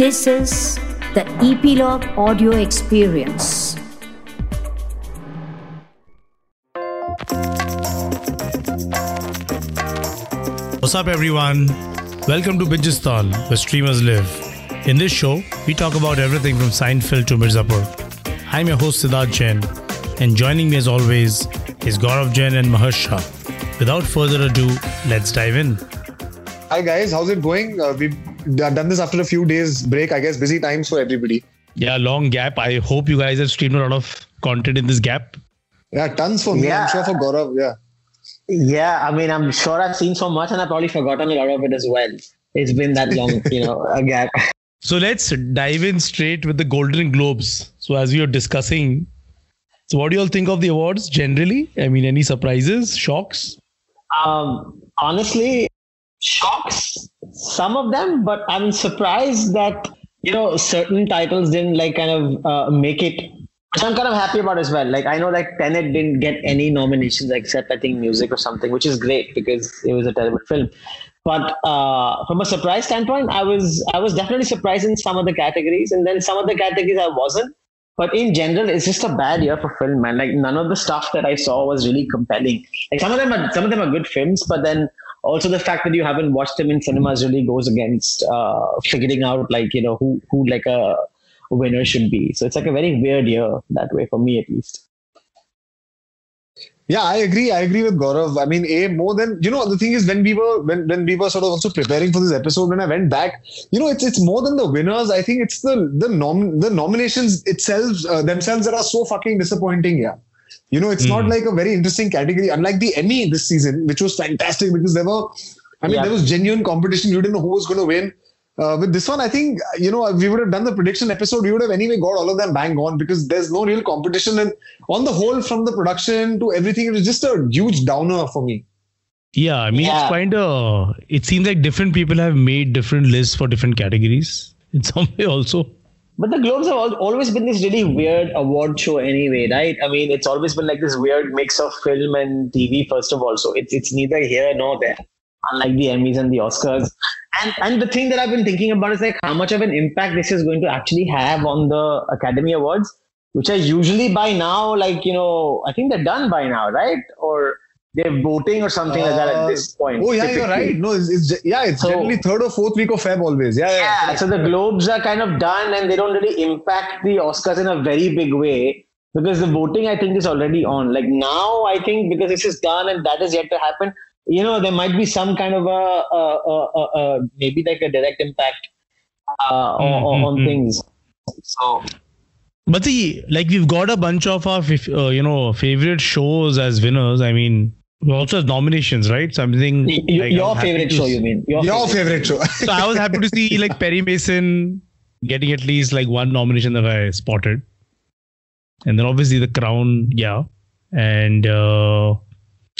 This is the Epilogue Audio Experience. What's up, everyone? Welcome to Bingistan, where streamers live. In this show, we talk about everything from Seinfeld to Mirzapur. I'm your host, Siddharth Jain, and joining me as always is Gaurav Jain and Maharsha. Without further ado, let's dive in. Hi guys, how's it going? We've done this after a few days break, I guess. Busy times for everybody. Yeah, long gap. I hope you guys have streamed a lot of content in this gap. Yeah, tons for me. Yeah. I'm sure for Gaurav, yeah. Yeah, I mean, I'm sure I've seen so much and I've probably forgotten a lot of it as well. It's been that long, a gap. So let's dive in straight with the Golden Globes. So as we were discussing, so what do you all think of the awards generally? I mean, any surprises, shocks? Honestly, shocks, some of them, but I'm surprised that, certain titles didn't make it. Which I'm kind of happy about as well. I know Tenet didn't get any nominations except I think music or something, which is great because it was a terrible film. But from a surprise standpoint, I was definitely surprised in some of the categories, and then some of the categories I wasn't. But in general, it's just a bad year for film, man. None of the stuff that I saw was really compelling. Some of them are good films, but then also the fact that you haven't watched them in cinemas really goes against figuring out who a winner should be. So it's a very weird year that way, for me at least. Yeah, I agree with Gaurav. I mean, more than, the thing is when we were sort of also preparing for this episode, when I went back, it's more than the winners. I think it's the nominations themselves that are so fucking disappointing. Yeah. It's not a very interesting category, unlike the Emmy this season, which was fantastic because there was genuine competition. You didn't know who was going to win. With this one, I think, we would have done the prediction episode, we would have anyway got all of them bang on because there's no real competition. And on the whole, from the production to everything, it was just a huge downer for me. Yeah, I mean, yeah. It's it seems like different people have made different lists for different categories in some way also. But the Globes have always been this really weird award show anyway, right? I mean, it's always been this weird mix of film and TV, first of all. So it's neither here nor there, unlike the Emmys and the Oscars. And the thing that I've been thinking about is how much of an impact this is going to actually have on the Academy Awards, which are usually by now, I think they're done by now, right? Or they're voting or something like that at this point. Oh, yeah, typically. You're right. No, it's generally third or fourth week of Feb always. Yeah. So the Globes are kind of done and they don't really impact the Oscars in a very big way because the voting, I think, is already on. Now, I think because this is done and that is yet to happen, there might be some kind of a direct impact on things. So, but see, we've got a bunch of our favorite shows as winners. I mean, we also have nominations, right? Something your favorite show, you mean? Your favorite show. So I was happy to see Perry Mason getting at least one nomination that I spotted, and then obviously The Crown, yeah, and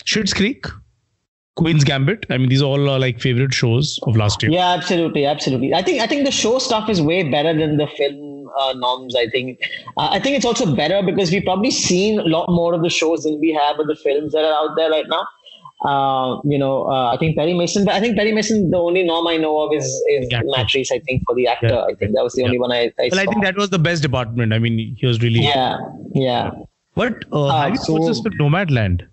Schitt's Creek. Queen's Gambit. I mean, these are all favorite shows of last year. Yeah, absolutely. I think the show stuff is way better than the film norms. I think it's also better because we've probably seen a lot more of the shows than we have of the films that are out there right now. I think Perry Mason. The only norm I know of is Matrice. I think for the actor. Yeah. I think that was the only one I saw. Well, I think that was the best department. I mean, he was really yeah. But have you watched this with Nomadland?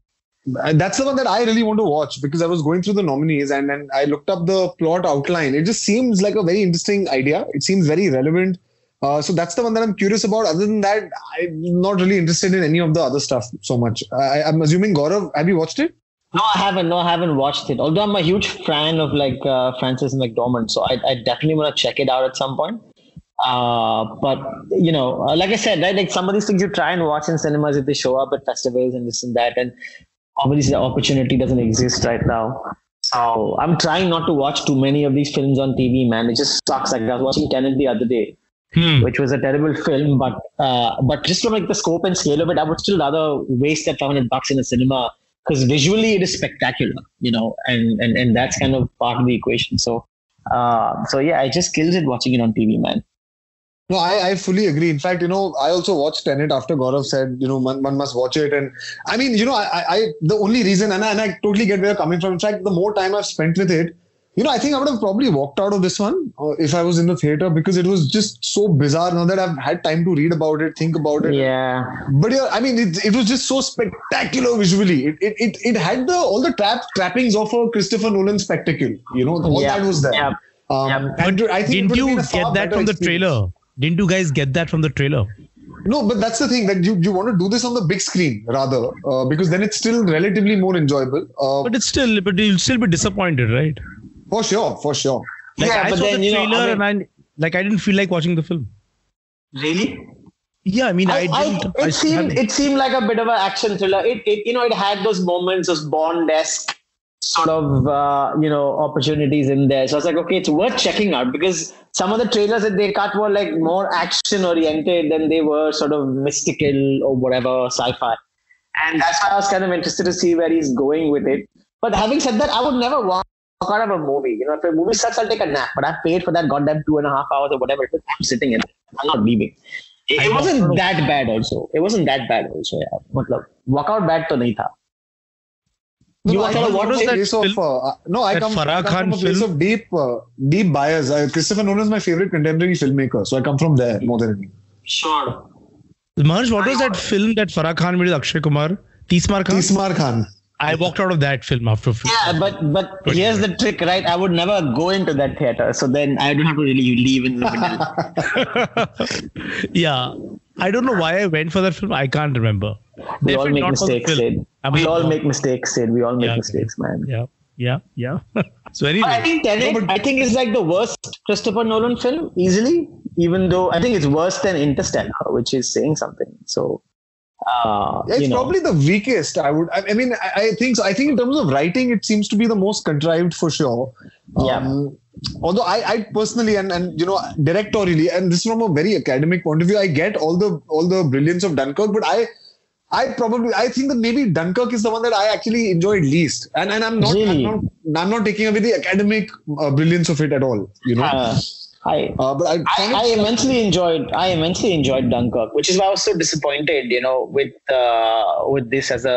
That's the one that I really want to watch because I was going through the nominees and I looked up the plot outline. It just seems like a very interesting idea. It seems very relevant. So that's the one that I'm curious about. Other than that, I'm not really interested in any of the other stuff so much. I'm assuming, Gaurav, have you watched it? No, I haven't watched it. Although I'm a huge fan of Frances McDormand. So I definitely want to check it out at some point. But like I said, right, some of these things you try and watch in cinemas if they show up at festivals and this and that. And obviously, the opportunity doesn't exist right now. So I'm trying not to watch too many of these films on TV, man. It just sucks. I was watching Tenet the other day, which was a terrible film. But just from the scope and scale of it, I would still rather waste that $500 in a cinema because visually it is spectacular, and that's kind of part of the equation. So yeah, it just kills it watching it on TV, man. No, I fully agree. In fact, I also watched Tenet after Gaurav said, one must watch it. And I mean, the only reason, and I totally get where you're coming from. In fact, the more time I've spent with it, you know, I think I would have probably walked out of this one if I was in the theater, because it was just so bizarre. Now that I've had time to read about it, think about it. Yeah. But yeah, I mean, it was just so spectacular visually. It had all the trappings of a Christopher Nolan spectacle. You know, all that was there. Yeah. But I think didn't you get that from the trailer? Didn't you guys get that from the trailer? No, but that's the thing, that you want to do this on the big screen rather, because then it's still relatively more enjoyable. But you'll still be disappointed, right? For sure. I didn't feel like watching the film. Really? Yeah, I mean, it seemed like a bit of an action thriller. It had those moments of Bond-esque sort of opportunities in there. So I was like, okay, it's worth checking out, because some of the trailers that they cut were like more action oriented than they were sort of mystical or whatever sci-fi. And that's why I was kind of interested to see where he's going with it. But having said that, I would never walk out of a movie. You know, if a movie sucks, I'll take a nap. But I paid for that goddamn 2.5 hours or whatever it was. I'm sitting in it. I'm not leaving. It wasn't that bad also. Yeah. Walkout bad to nahi tha. I come from a place of deep bias. Christopher Nolan is my favorite contemporary filmmaker, so I come from there more than anything. Sure. Maharsh, what was that film that Farah Khan made with Akshay Kumar? Tismar Khan. I walked out of that film after a few. Yeah, but here's the trick, right? I would never go into that theater, so then I don't have to really leave in the middle. Yeah. I don't know why I went for that film. I can't remember. We all make mistakes, Sid. We all make mistakes, man. Yeah. So anyway. I think Tenet is like the worst Christopher Nolan film, easily. Even though I think it's worse than Interstellar, which is saying something. So, it's probably the weakest. I think in terms of writing, it seems to be the most contrived for sure. Although I personally and directorially, and this from a very academic point of view, I get all the brilliance of Dunkirk, but I think that maybe Dunkirk is the one that I actually enjoyed least, and I'm not taking away the academic brilliance of it at all. I immensely enjoyed Dunkirk, which is why I was so disappointed, with this as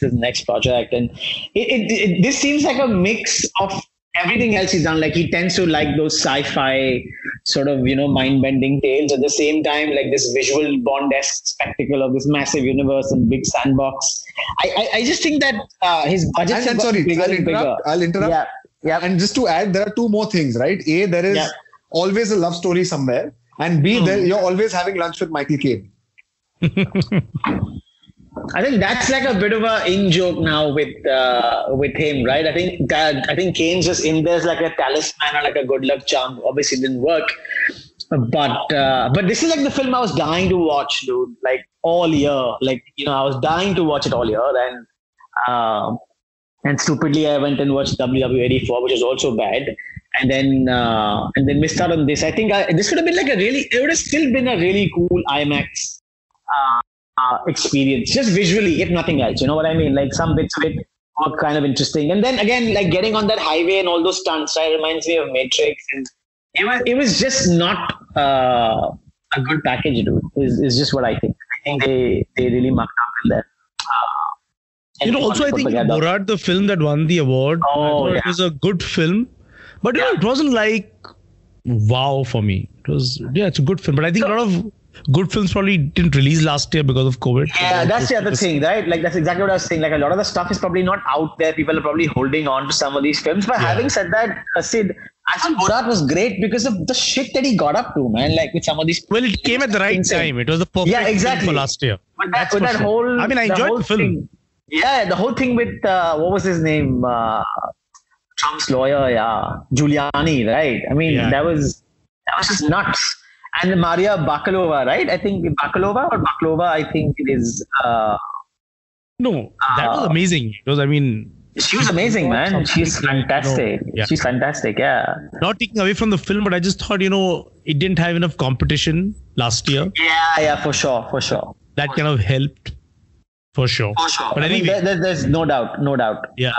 his next project, and this seems like a mix of everything else he's done. Like, he tends to like those sci-fi sort of, mind-bending tales, at the same time, like this visual Bond-esque spectacle of this massive universe and big sandbox. I just think that his budget is bigger and bigger. I'll interrupt. Yeah. And just to add, there are two more things, right? A, there is always a love story somewhere, and B, you're always having lunch with Michael Caine. I think that's like a bit of a in joke now with him, right? I think Kane's just in there as like a talisman or like a good luck charm. Obviously, it didn't work, but this is like the film I was dying to watch, dude. Like all year, I was dying to watch it all year, and stupidly I went and watched WW84, which is also bad, and then missed out on this. I think this would have been it would have still been a really cool IMAX. Experience, just visually, if nothing else, you know what I mean? Like, some bits of it are kind of interesting, and then again, like getting on that highway and all those stunts, right? Reminds me of Matrix, and it was just not a good package, dude. Is just what I think. I think they really mucked up in that. I think Borat, the film that won the award, it was a good film, but it wasn't like wow for me. It was it's a good film, but I think a lot of good films probably didn't release last year because of COVID. Yeah, that's the other thing, right? Like, that's exactly what I was saying. Like, a lot of the stuff is probably not out there. People are probably holding on to some of these films. But having said that, Sid, I thought Borat was great because of the shit that he got up to, man. Like, with some of these... Well, it came at the right time. It was the perfect film for last year. But I mean, I enjoyed the film. Thing. Yeah, the whole thing with... what was his name? Trump's lawyer, Giuliani, right? I mean, that was just nuts. And Maria Bakalova, right? I think Bakalova, I think it is. No, that was amazing. It was, she was amazing, man. She's fantastic. No, she's fantastic. Yeah. Not taking away from the film, but I just thought, it didn't have enough competition last year. Yeah, for sure. That kind of helped, for sure. But anyway, there's no doubt. Yeah.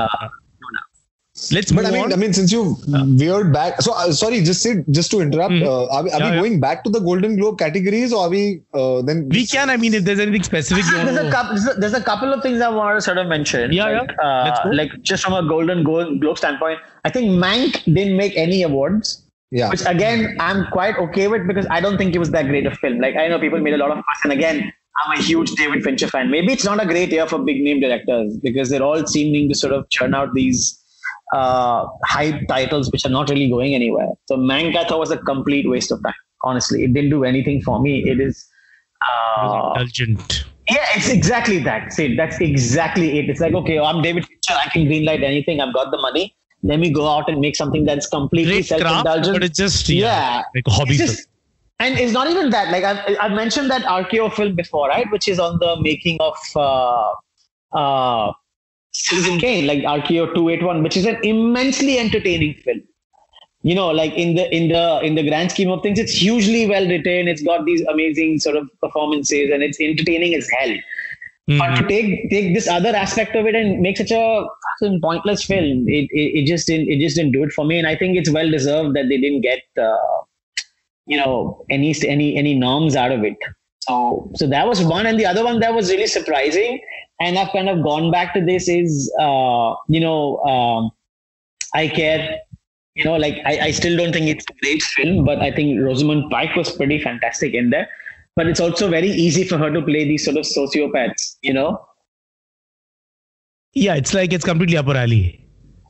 Let's move on. I mean, since you veered back, so sorry, just Sid, just to interrupt, are we going back to the Golden Globe categories, or are we then? We can. I mean, if there's anything specific, there's a couple of things I want to sort of mention. Like just from a Golden Globe standpoint, I think Mank didn't make any awards. Yeah. Which again, I'm quite okay with, because I don't think it was that great a film. Like, I know people made a lot of fuss, and again, I'm a huge David Fincher fan. Maybe it's not a great year for big name directors, because they're all seeming to sort of churn out these hype titles which are not really going anywhere. So Mank, I thought, was a complete waste of time. Honestly, it didn't do anything for me. It is indulgent. Yeah, it's exactly that. See, that's exactly it. It's like, okay, I'm David Fincher. I can greenlight anything. I've got the money. Let me go out and make something that's completely great self-indulgent. Craft, but it's just like a hobby. It's just, and it's not even that. Like, I've mentioned that RKO film before, right? Which is on the making of Citizen Kane, like RKO 281, which is an immensely entertaining film. You know, like in the grand scheme of things, it's hugely well written. It's got these amazing sort of performances, and it's entertaining as hell. But to take this other aspect of it and make such a fucking pointless film, it just didn't do it for me. And I think it's well deserved that they didn't get any norms out of it. So that was one, and the other one that was really surprising, and I've kind of gone back to this is I Care. You know, like I still don't think it's a great film, but I think Rosamund Pike was pretty fantastic in there. But it's also very easy for her to play these sort of sociopaths, you know? Yeah, it's like it's completely up her alley.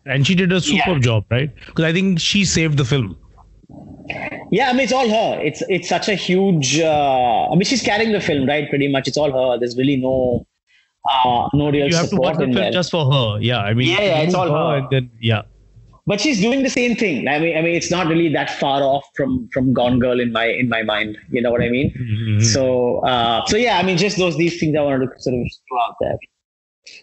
And she did a superb job, right? Because I think she saved the film. Yeah, I mean, it's all her. It's such a huge... I mean, she's carrying the film, right? Pretty much. It's all her. There's really no real support. You have to watch the film just for her. Yeah, I mean... Yeah, it's all her. And then, but she's doing the same thing. I mean, it's not really that far off from Gone Girl in my mind. You know what I mean? Mm-hmm. So yeah, I mean, just these things I wanted to sort of throw out there.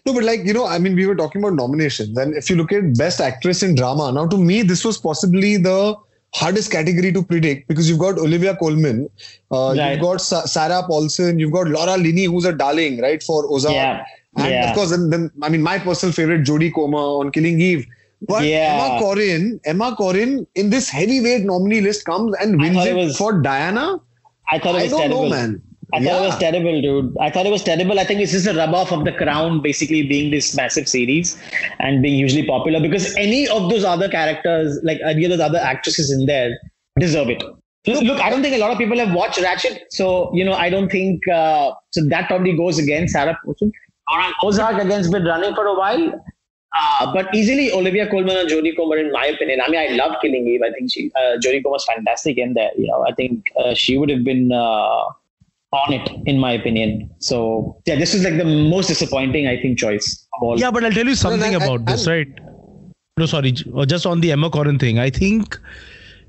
No, but like, you know, I mean, we were talking about nominations, and if you look at Best Actress in Drama, now to me, this was possibly the hardest category to predict, because you've got Olivia Colman, you've got Sarah Paulson, you've got Laura Linney, who's a darling, right, for Ozark. Yeah. And of course, then I mean, my personal favorite, Jodie Comer on Killing Eve. But Emma Corrin in this heavyweight nominee list comes and wins it for Diana. I thought it was terrible. I don't know, man. I thought it was terrible, dude. I thought it was terrible. I think it's just a rub-off of The Crown basically being this massive series and being hugely popular, because any of those other characters, like any of those other actresses in there, deserve it. Look, I don't think a lot of people have watched Ratched, so, you know, I don't think... so that probably goes against Sarah Paulson. Ozark against been running for a while. But easily Olivia Colman or Jodie Comer, in my opinion. I mean, I love Killing Eve. I think Jodie Comer's fantastic in there. You know, I think she would have been on it, in my opinion. So yeah, this is like the most disappointing, I think, choice of all. Yeah, but I'll tell you something about this, right? No, sorry, just on the Emma Corrin thing. I think,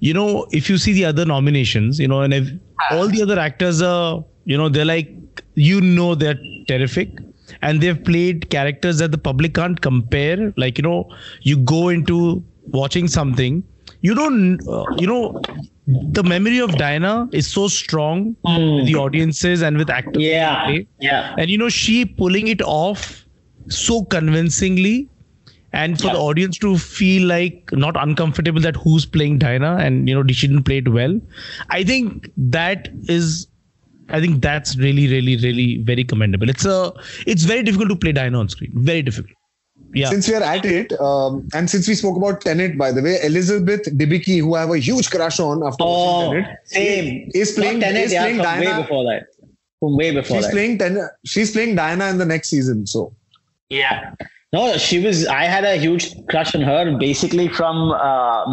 you know, if you see the other nominations, you know, and if all the other actors are, you know, they're like, you know, they're terrific. And they've played characters that the public can't compare. Like, you know, you go into watching something, you don't, you know, the memory of Diana is so strong with the audiences and with actors. Yeah. And, you know, she pulling it off so convincingly, and for the audience to feel like not uncomfortable that who's playing Diana, and, you know, she didn't play it well. I think that's really, really, really very commendable. It's very difficult to play Diana on screen. Very difficult. Yeah. Since we are at it, and since we spoke about Tenet, by the way, Elizabeth Debicki, who I have a huge crush on after watching Tenet, same. is playing Diana. From way before that. She's playing Diana in the next season. So. Yeah. No, I had a huge crush on her basically from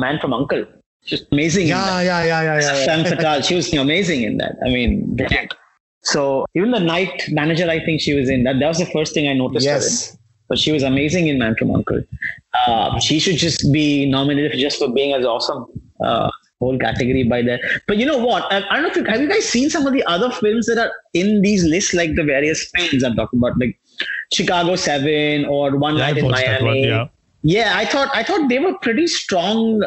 Man from U.N.C.L.E. She's amazing in that. She was amazing in that. I mean, brilliant. So even The Night Manager, I think she was in that. That was the first thing I noticed. Yes. Her in. But she was amazing in Man from U.N.C.L.E. She should just be nominated just for being as awesome. Whole category by that. But you know what? I don't know have you guys seen some of the other films that are in these lists, like the various films I'm talking about, like Chicago 7 or One Night in Miami. Yeah, I thought they were pretty strong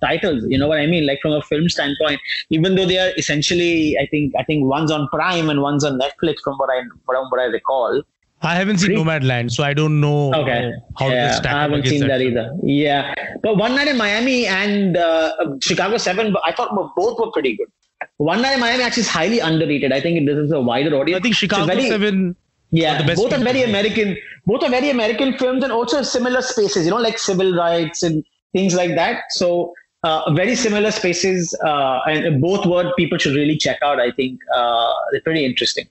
titles. You know what I mean? Like from a film standpoint, even though they are essentially, I think one's on Prime and one's on Netflix, from what I recall. I haven't seen Nomadland, so I don't know how to stack up. I haven't seen that either. Yeah. But One Night in Miami and Chicago Seven, I thought both were pretty good. One Night in Miami actually is highly underrated. I think this is a wider audience. I think Chicago Seven... Yeah, both are very American. Both are very American films, and also similar spaces. You know, like civil rights and things like that. So very similar spaces, and both were people should really check out. I think they're pretty interesting,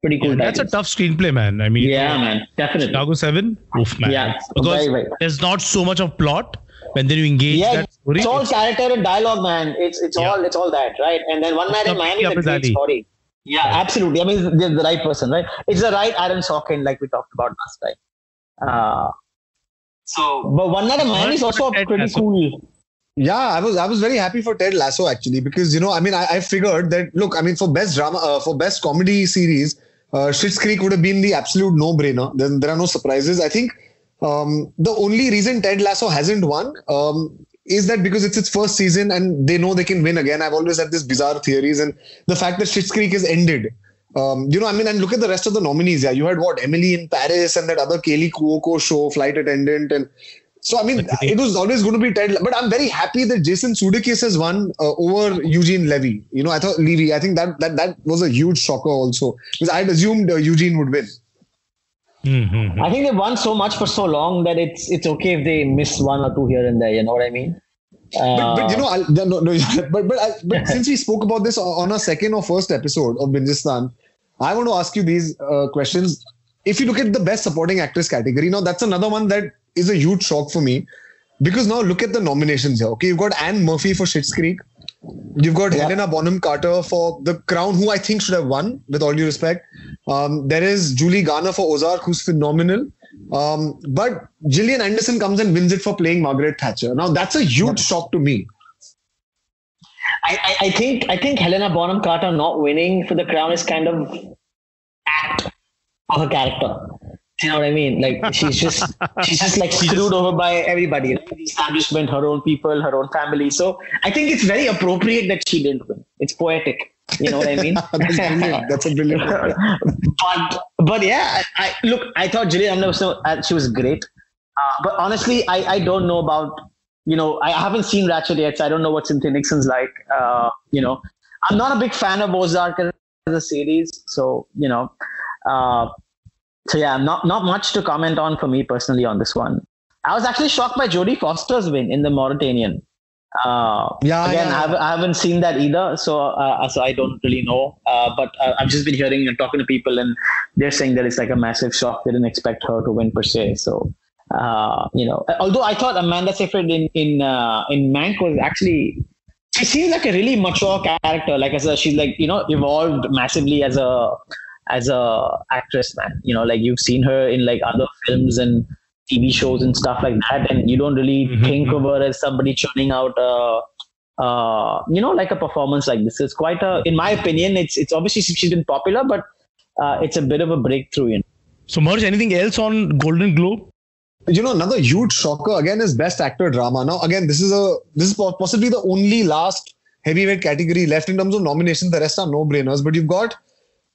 pretty cool. Yeah, that's a tough screenplay, man. I mean, man, definitely. Chicago Seven, oof, man. Yeah, because there's not so much of plot. When then you engage that story, it's all character and dialogue, man. It's all that, right? And then One Night in Miami is a great story. Yeah, absolutely. I mean, they're the right person, right? It's the right Aaron Sorkin, like we talked about last time. But One Night in Miami is also a pretty cool. Yeah, I was very happy for Ted Lasso actually, because I figured that for best drama, for best comedy series, Schitt's Creek would have been the absolute no-brainer. There are no surprises. I think the only reason Ted Lasso hasn't won. Is that because it's its first season and they know they can win again. I've always had these bizarre theories, and the fact that Schitt's Creek is ended. And look at the rest of the nominees. Yeah, you had Emily in Paris and that other Kaylee Cuoco show, Flight Attendant. And so, it was always going to be Ted. But I'm very happy that Jason Sudeikis has won over Eugene Levy. I think that was a huge shocker also, because I had assumed Eugene would win. Mm-hmm. I think they've won so much for so long that it's okay if they miss one or two here and there. You know what I mean? But since we spoke about this on our second or first episode of Bingistan, I want to ask you these questions. If you look at the best supporting actress category, now that's another one that is a huge shock for me, because now look at the nominations here. Okay, you've got Anne Murphy for Schitt's Creek. You've got Helena Bonham Carter for The Crown, who I think should have won, with all due respect. There is Julie Garner for Ozark, who's phenomenal. But Gillian Anderson comes and wins it for playing Margaret Thatcher. Now, that's a huge shock to me. I think Helena Bonham Carter not winning for The Crown is kind of act of her character. You know what I mean? Like, she's just screwed over by everybody. Right? The establishment, her own people, her own family. So I think it's very appropriate that she didn't win. It's poetic. You know what I mean? That's a brilliant But yeah, I thought Gillian Anderson, she was great. But honestly, I don't know about, I haven't seen Ratched yet, so I don't know what Cynthia Nixon's like. I'm not a big fan of Ozark as a series. So, so yeah, not much to comment on for me personally on this one. I was actually shocked by Jodie Foster's win in The Mauritanian. I haven't seen that either, so I don't really know. But I've just been hearing and talking to people, and they're saying that it's like a massive shock. They didn't expect her to win per se. So although I thought Amanda Seyfried in Mank was actually, she seems like a really mature character. Like she's like evolved massively as a actress, man. You've seen her in other films and TV shows and stuff like that, and you don't really think of her as somebody churning out a performance like this. It's quite in my opinion, it's obviously she's been popular, but it's a bit of a breakthrough. So Maharsh, anything else on Golden Globe? Another huge shocker again is Best Actor Drama. Now again, this is possibly the only last heavyweight category left in terms of nominations. The rest are no-brainers, but you've got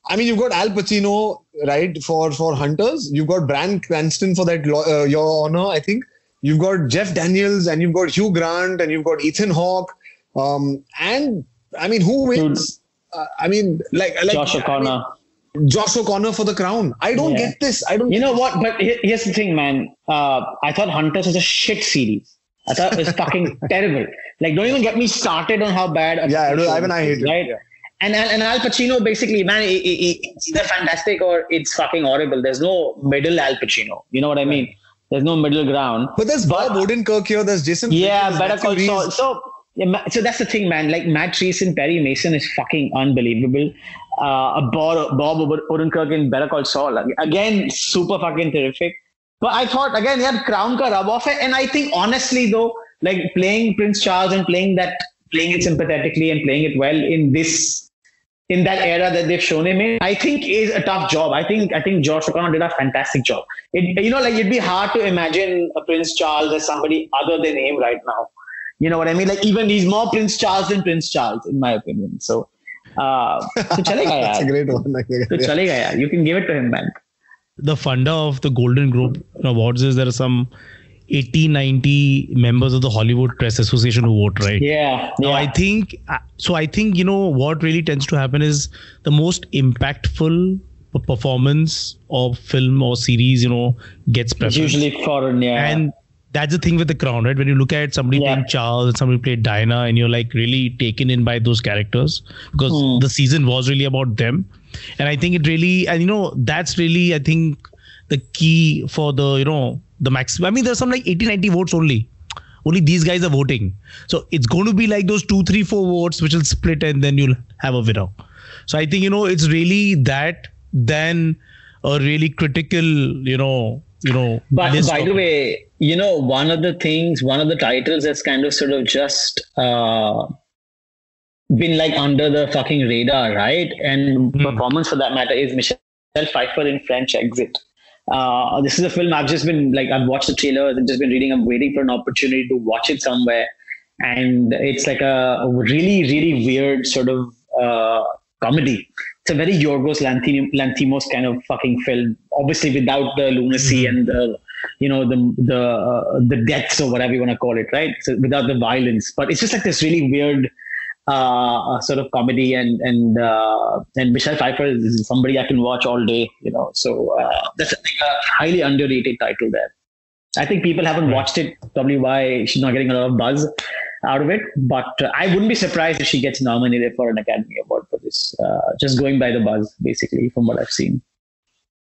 Al Pacino, right, for Hunters. You've got Bryan Cranston for that Your Honor, I think. You've got Jeff Daniels, and you've got Hugh Grant, and you've got Ethan Hawke. Who wins? Josh O'Connor. Josh O'Connor for The Crown. I don't get this. You know what? But here's the thing, man. I thought Hunters was a shit series. I thought it was fucking terrible. Don't even get me started on how bad. I hate it. Right? Yeah. And Al Pacino, basically, man, it's either fantastic or it's fucking horrible. There's no middle Al Pacino. You know what I mean? There's no middle ground. But there's Bob Odenkirk here. There's Jason. Yeah, Better Call Saul. So that's the thing, man. Matt Reeves in Perry Mason is fucking unbelievable. Bob Odenkirk in Better Call Saul. Again, super fucking terrific. But I thought, again, Crown ka rub off hai. And I think, honestly, though, playing Prince Charles and playing it sympathetically and playing it well in that era that they've shown him in, I think is a tough job. I think Josh O'Connor did a fantastic job. It'd be hard to imagine a Prince Charles as somebody other than him right now. You know what I mean? Even he's more Prince Charles than Prince Charles, in my opinion. So, chalega yaar. That's a great one. So chalega yaar. You can give it to him, man. the funder of the Golden Globe Awards is there are some 80, 90 members of the Hollywood Press Association who vote, right? Yeah. Now, yeah. I think, you know, what really tends to happen is the most impactful performance of film or series, you know, gets preference. It's usually foreign, yeah. And that's the thing with The Crown, right? When you look at somebody playing Charles and somebody played Diana, and you're like really taken in by those characters because the season was really about them. And I think it really, and you know, that's really, I think, the key for the, you know, the maximum. I mean, there's some like 80, 90 votes only. Only these guys are voting. So it's going to be like those 2, 3, 4 votes which will split and then you'll have a winner. So I think, you know, it's really that than a really critical, you know. But by the way, you know, one of the titles that's kind of sort of just been like under the fucking radar, right? And performance for that matter is Michelle Pfeiffer in French Exit. This is a film I've just been like, I've watched the trailer, I've just been reading, I'm waiting for an opportunity to watch it somewhere. And it's like a really, really weird sort of comedy. It's a very Yorgos Lanthimos kind of fucking film, obviously without the lunacy and the, you know, the deaths or whatever you want to call it, right? So without the violence, but it's just like this really weird sort of comedy, and Michelle Pfeiffer is somebody I can watch all day, you know. So that's a highly underrated title there. I think people haven't watched it, probably why she's not getting a lot of buzz out of it, but I wouldn't be surprised if she gets nominated for an Academy Award for this, just going by the buzz basically from what I've seen.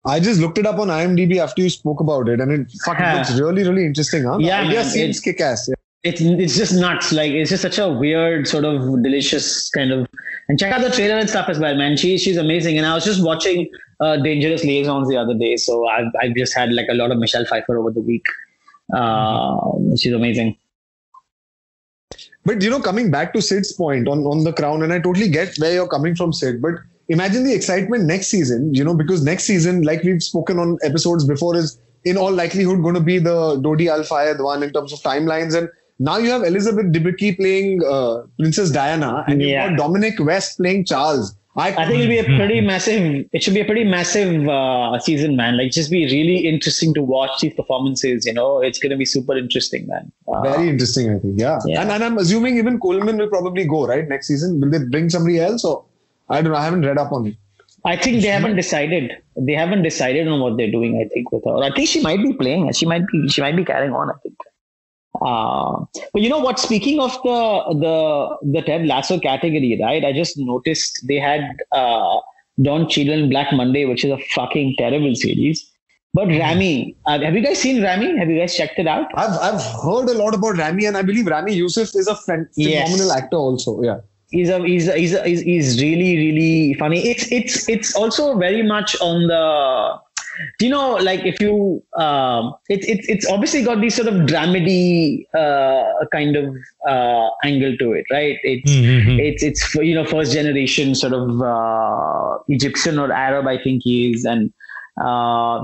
I just looked it up on IMDb after you spoke about it, and it looks really, really interesting, huh? Yeah, India seems kick-ass. Yeah. It's just nuts. Like, it's just such a weird sort of delicious kind of, and check out the trailer and stuff as well, man. She's amazing. And I was just watching Dangerous Liaisons the other day, so I've just had like a lot of Michelle Pfeiffer over the week. She's amazing. But, you know, coming back to Sid's point on The Crown, and I totally get where you're coming from, Sid, but imagine the excitement next season, you know, because next season, like we've spoken on episodes before, is in all likelihood going to be the Dodi Al-Fayed one in terms of timelines. And now you have Elizabeth Debicki playing Princess Diana, and you've got Dominic West playing Charles. I think it'll be a pretty massive, season, man. Like, just be really interesting to watch these performances, you know. It's going to be super interesting, man. Very interesting, I think, yeah. And I'm assuming even Coleman will probably go, right, next season? Will they bring somebody else? Or I don't know. I haven't read up on it. I think they haven't decided. They haven't decided on what they're doing, I think, with her. I think she might be playing. She might be carrying on, I think. But you know what? Speaking of the Ted Lasso category, right? I just noticed they had Don Cheadle in Black Monday, which is a fucking terrible series. But Rami, have you guys seen Rami? Have you guys checked it out? I've heard a lot about Rami, and I believe Rami Youssef is a phenomenal actor also. Yeah, he's really, really funny. It's also very much on the. Do you know, like, if you, it's obviously got these sort of dramedy kind of angle to it, right? It's you know, first generation sort of Egyptian or Arab, I think he is, and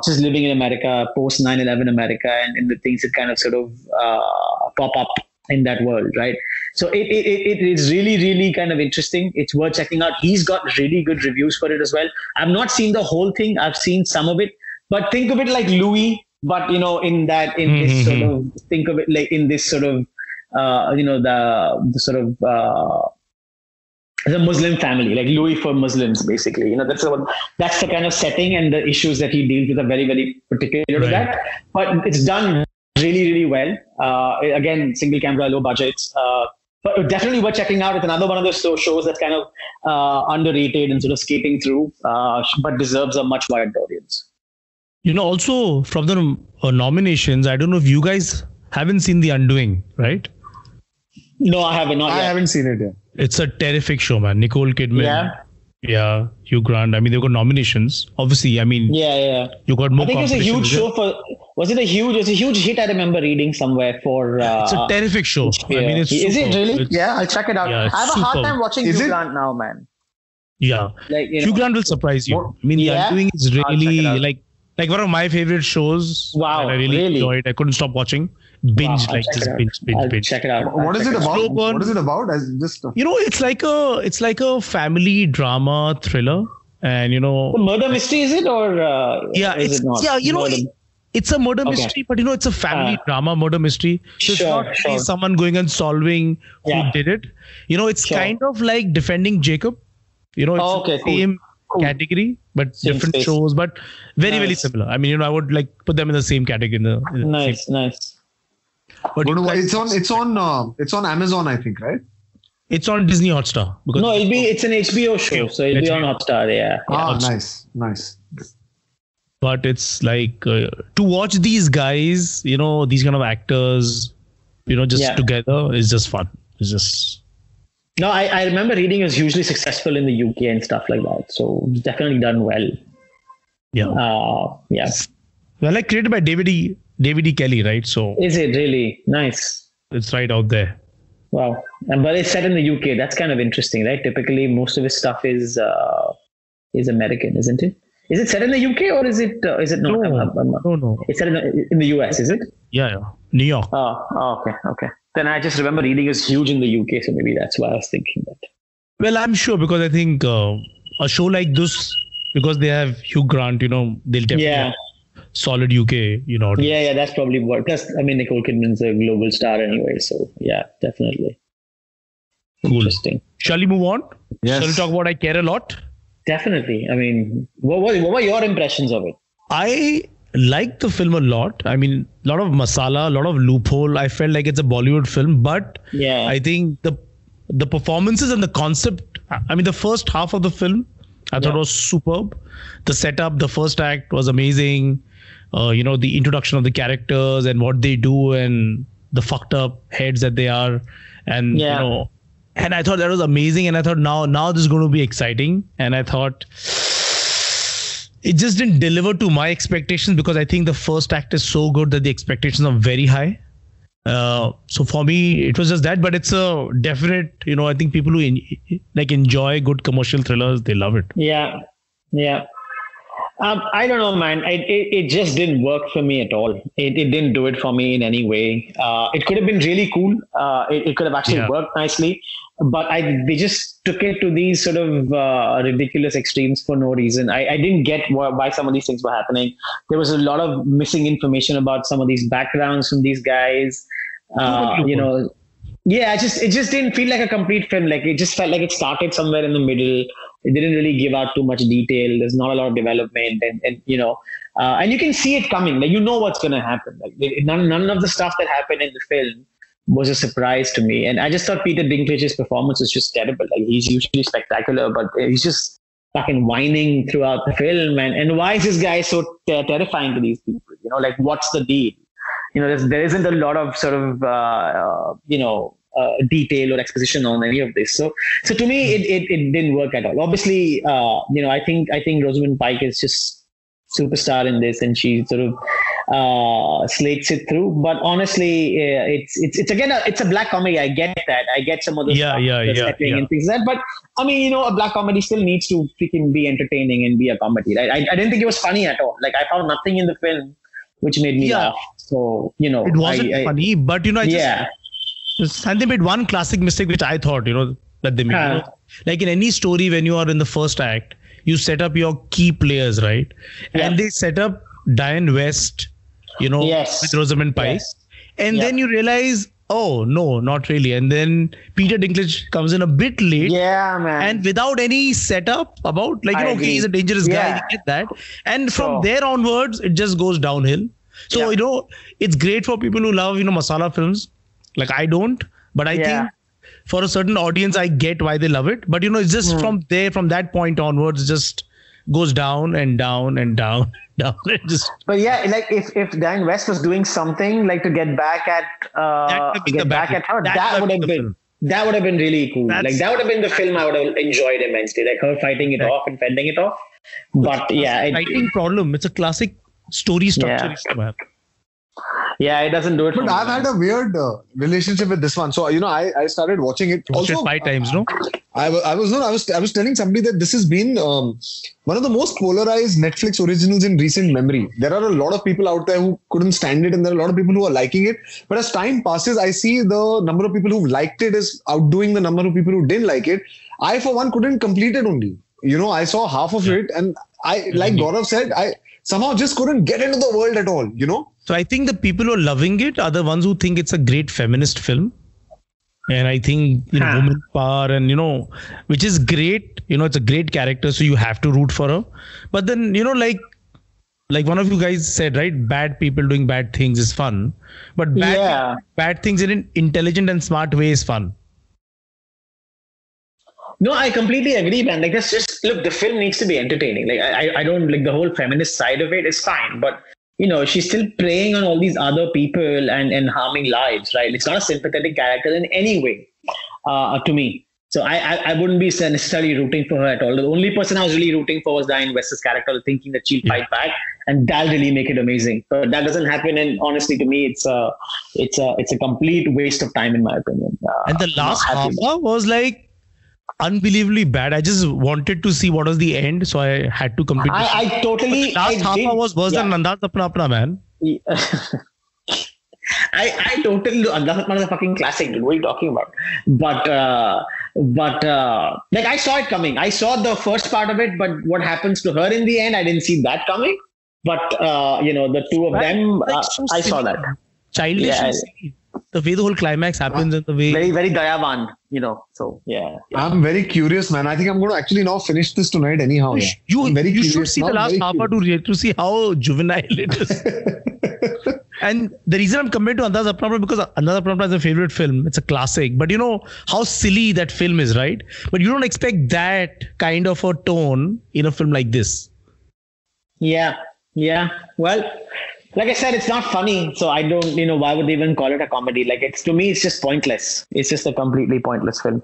just living in America, post 9/11 America, and the things that kind of sort of pop up in that world, right? So it is really, really kind of interesting. It's worth checking out. He's got really good reviews for it as well. I've not seen the whole thing. I've seen some of it. But think of it like Louis, but, you know, the Muslim family, like Louis for Muslims, basically. You know, that's the kind of setting and the issues that he deals with are very, very particular to that. But it's done really, really well. Again, single camera, low budgets. But definitely worth checking out. It's another one of those shows that's kind of underrated and sort of skating through, but deserves a much wider audience. You know, also from the nominations, I don't know if you guys haven't seen The Undoing, right? No, I haven't. I haven't seen it yet. It's a terrific show, man. Nicole Kidman. Yeah, Hugh Grant. I mean, they've got nominations. Obviously, I mean, you got more. I think it's a huge show for. It's a huge hit. I remember reading somewhere for. It's a terrific show. Yeah. I mean, it really? Yeah, I'll check it out. Yeah, I have a hard time watching Hugh Grant now, man. Yeah, like, you know, Hugh Grant will surprise you. I mean, The Undoing is really like one of my favorite shows. Wow, I really enjoyed. I couldn't stop watching. Binge, wow, like just binge. Check it out. What is it about? You know, it's like a family drama thriller, And, you know, murder mystery, is it? Or yeah, is it not? Yeah, you know, it's a murder mystery, but, you know, it's a family drama murder mystery. So it's not really someone going and solving who did it. You know, it's kind of like Defending Jacob. You know, it's the same category, but same different space. Shows, but very, very similar. I mean, you know, I would like put them in the same category. In the nice. But it's on Amazon, I think, right? It's on Disney Hotstar. No, it's an HBO show, so it'll be on Hotstar. Yeah. Ah, Hotstar. Nice. But it's like to watch these guys, you know, these kind of actors, you know, just together is just fun. It's just. No, I remember reading it was hugely successful in the UK and stuff like that. So it's definitely done well. Yeah. Yes. Yeah. Well, like created by David E. Kelly, right? So is it really nice? It's right out there. Wow. But it's set in the UK. That's kind of interesting, right? Typically, most of his stuff is American, isn't it? Is it set in the UK or is it not? No. It's set in the US, is it? Yeah. New York. Oh, okay. Then I just remember reading is huge in the UK, so maybe that's why I was thinking that. Well, I'm sure because I think a show like this, because they have Hugh Grant, you know, they'll definitely have solid UK, you know. Yeah, that's probably what. Plus, I mean, Nicole Kidman's a global star anyway, so yeah, definitely. Cool. Interesting. Shall we move on? Yes. Shall we talk about I Care a Lot? Definitely. I mean, what were your impressions of it? I like the film a lot. I mean, a lot of masala, a lot of loophole. I felt like it's a Bollywood film, but I think the performances and the concept. I mean, the first half of the film, I thought was superb. The setup, the first act was amazing. You know, the introduction of the characters and what they do and the fucked up heads that they are, and you know, and I thought that was amazing. And I thought now this is going to be exciting. And I thought. It just didn't deliver to my expectations because I think the first act is so good that the expectations are very high. So for me, it was just that. But it's a definite, you know, I think people who enjoy good commercial thrillers, they love it. Yeah. I don't know, man. It just didn't work for me at all. It didn't do it for me in any way. It could have been really cool. It could have actually worked nicely. But they just took it to these sort of ridiculous extremes for no reason. I didn't get why some of these things were happening. There was a lot of missing information about some of these backgrounds from these guys. You know, it just didn't feel like a complete film. Like it just felt like it started somewhere in the middle. It didn't really give out too much detail. There's not a lot of development, and you know, and you can see it coming. Like you know what's going to happen. Like none of the stuff that happened in the film was a surprise to me. And I just thought Peter Dinklage's performance is just terrible. Like he's usually spectacular, but he's just fucking whining throughout the film. And why is this guy so terrifying to these people? You know, like what's the deal? You know, there isn't a lot of sort of, you know, detail or exposition on any of this. So to me, it didn't work at all. Obviously, you know, I think Rosamund Pike is just superstar in this and she sort of, slates it through, but honestly, it's again it's a black comedy. I get that. I get some of the stuff and things like that. But I mean, you know, a black comedy still needs to freaking be entertaining and be a comedy. Right? I didn't think it was funny at all. Like I found nothing in the film which made me laugh. So you know, it wasn't funny. But you know, and they made one classic mistake which I thought you know that they made. You know, like in any story, when you are in the first act, you set up your key players, right? Yeah. And they set up Diane West. You know, with Rosamund Pike. Yes. And then you realize, oh, no, not really. And then Peter Dinklage comes in a bit late. Yeah, man. And without any setup about, like, you know, okay, he's a dangerous guy. You get that. And from there onwards, it just goes downhill. So, you know, it's great for people who love, you know, masala films. Like, I don't. But I think for a certain audience, I get why they love it. But, you know, it's just from that point onwards, just goes down and down and down. But yeah, like if Diane West was doing something like to get back at at her, that would have been really cool. Like that would have been the film I would have enjoyed immensely. Like her fighting it off and fending it off. But fighting problem. It's a classic story structure. Yeah. It doesn't do it. But I've had a weird relationship with this one. So you know, I started watching it. You also, 5 times, no? I was telling somebody that this has been one of the most polarized Netflix originals in recent memory. There are a lot of people out there who couldn't stand it, and there are a lot of people who are liking it. But as time passes, I see the number of people who liked it is outdoing the number of people who didn't like it. I, for one, couldn't complete it only. you know, I saw half of it and I, like Gaurav said, I somehow just couldn't get into the world at all, you know? So I think the people who are loving it are the ones who think it's a great feminist film. And I think, you know, woman power and, you know, which is great, you know, it's a great character. So you have to root for her. But then, you know, like one of you guys said, right, bad people doing bad things is fun, but bad things in an intelligent and smart way is fun. No, I completely agree, man. Like, that's just, look, the film needs to be entertaining. Like, I don't, like, the whole feminist side of it is fine, but, you know, she's still preying on all these other people and harming lives, right? It's not a sympathetic character in any way, to me. So I wouldn't be necessarily rooting for her at all. The only person I was really rooting for was Diane West's character, thinking that she'll fight back, and that'll really make it amazing. But that doesn't happen, and honestly, to me, it's a complete waste of time, in my opinion. And the last half hour was like unbelievably bad. I just wanted to see what was the end, so I had to complete. The last half hour was worse than Andaz Apna Apna, man. Yeah. I totally Andaz Apna is a fucking classic. Dude. What are you talking about? But like, I saw it coming. I saw the first part of it, but what happens to her in the end, I didn't see that coming. But you know, the two of them, I saw that. Childish. Yeah. The way the whole climax happens and the way... Very, very Dayavan, you know, so, yeah. I'm very curious, man. I think I'm going to actually now finish this tonight anyhow. You should see the last half hour to see how juvenile it is. And the reason I'm comparing to Andaz Apna Apna, because Andaz Apna Apna is a favorite film. It's a classic. But you know how silly that film is, right? But you don't expect that kind of a tone in a film like this. Yeah. Well... Like I said, it's not funny, so I don't, you know, why would they even call it a comedy? Like, it's, to me, it's just pointless. It's just a completely pointless film.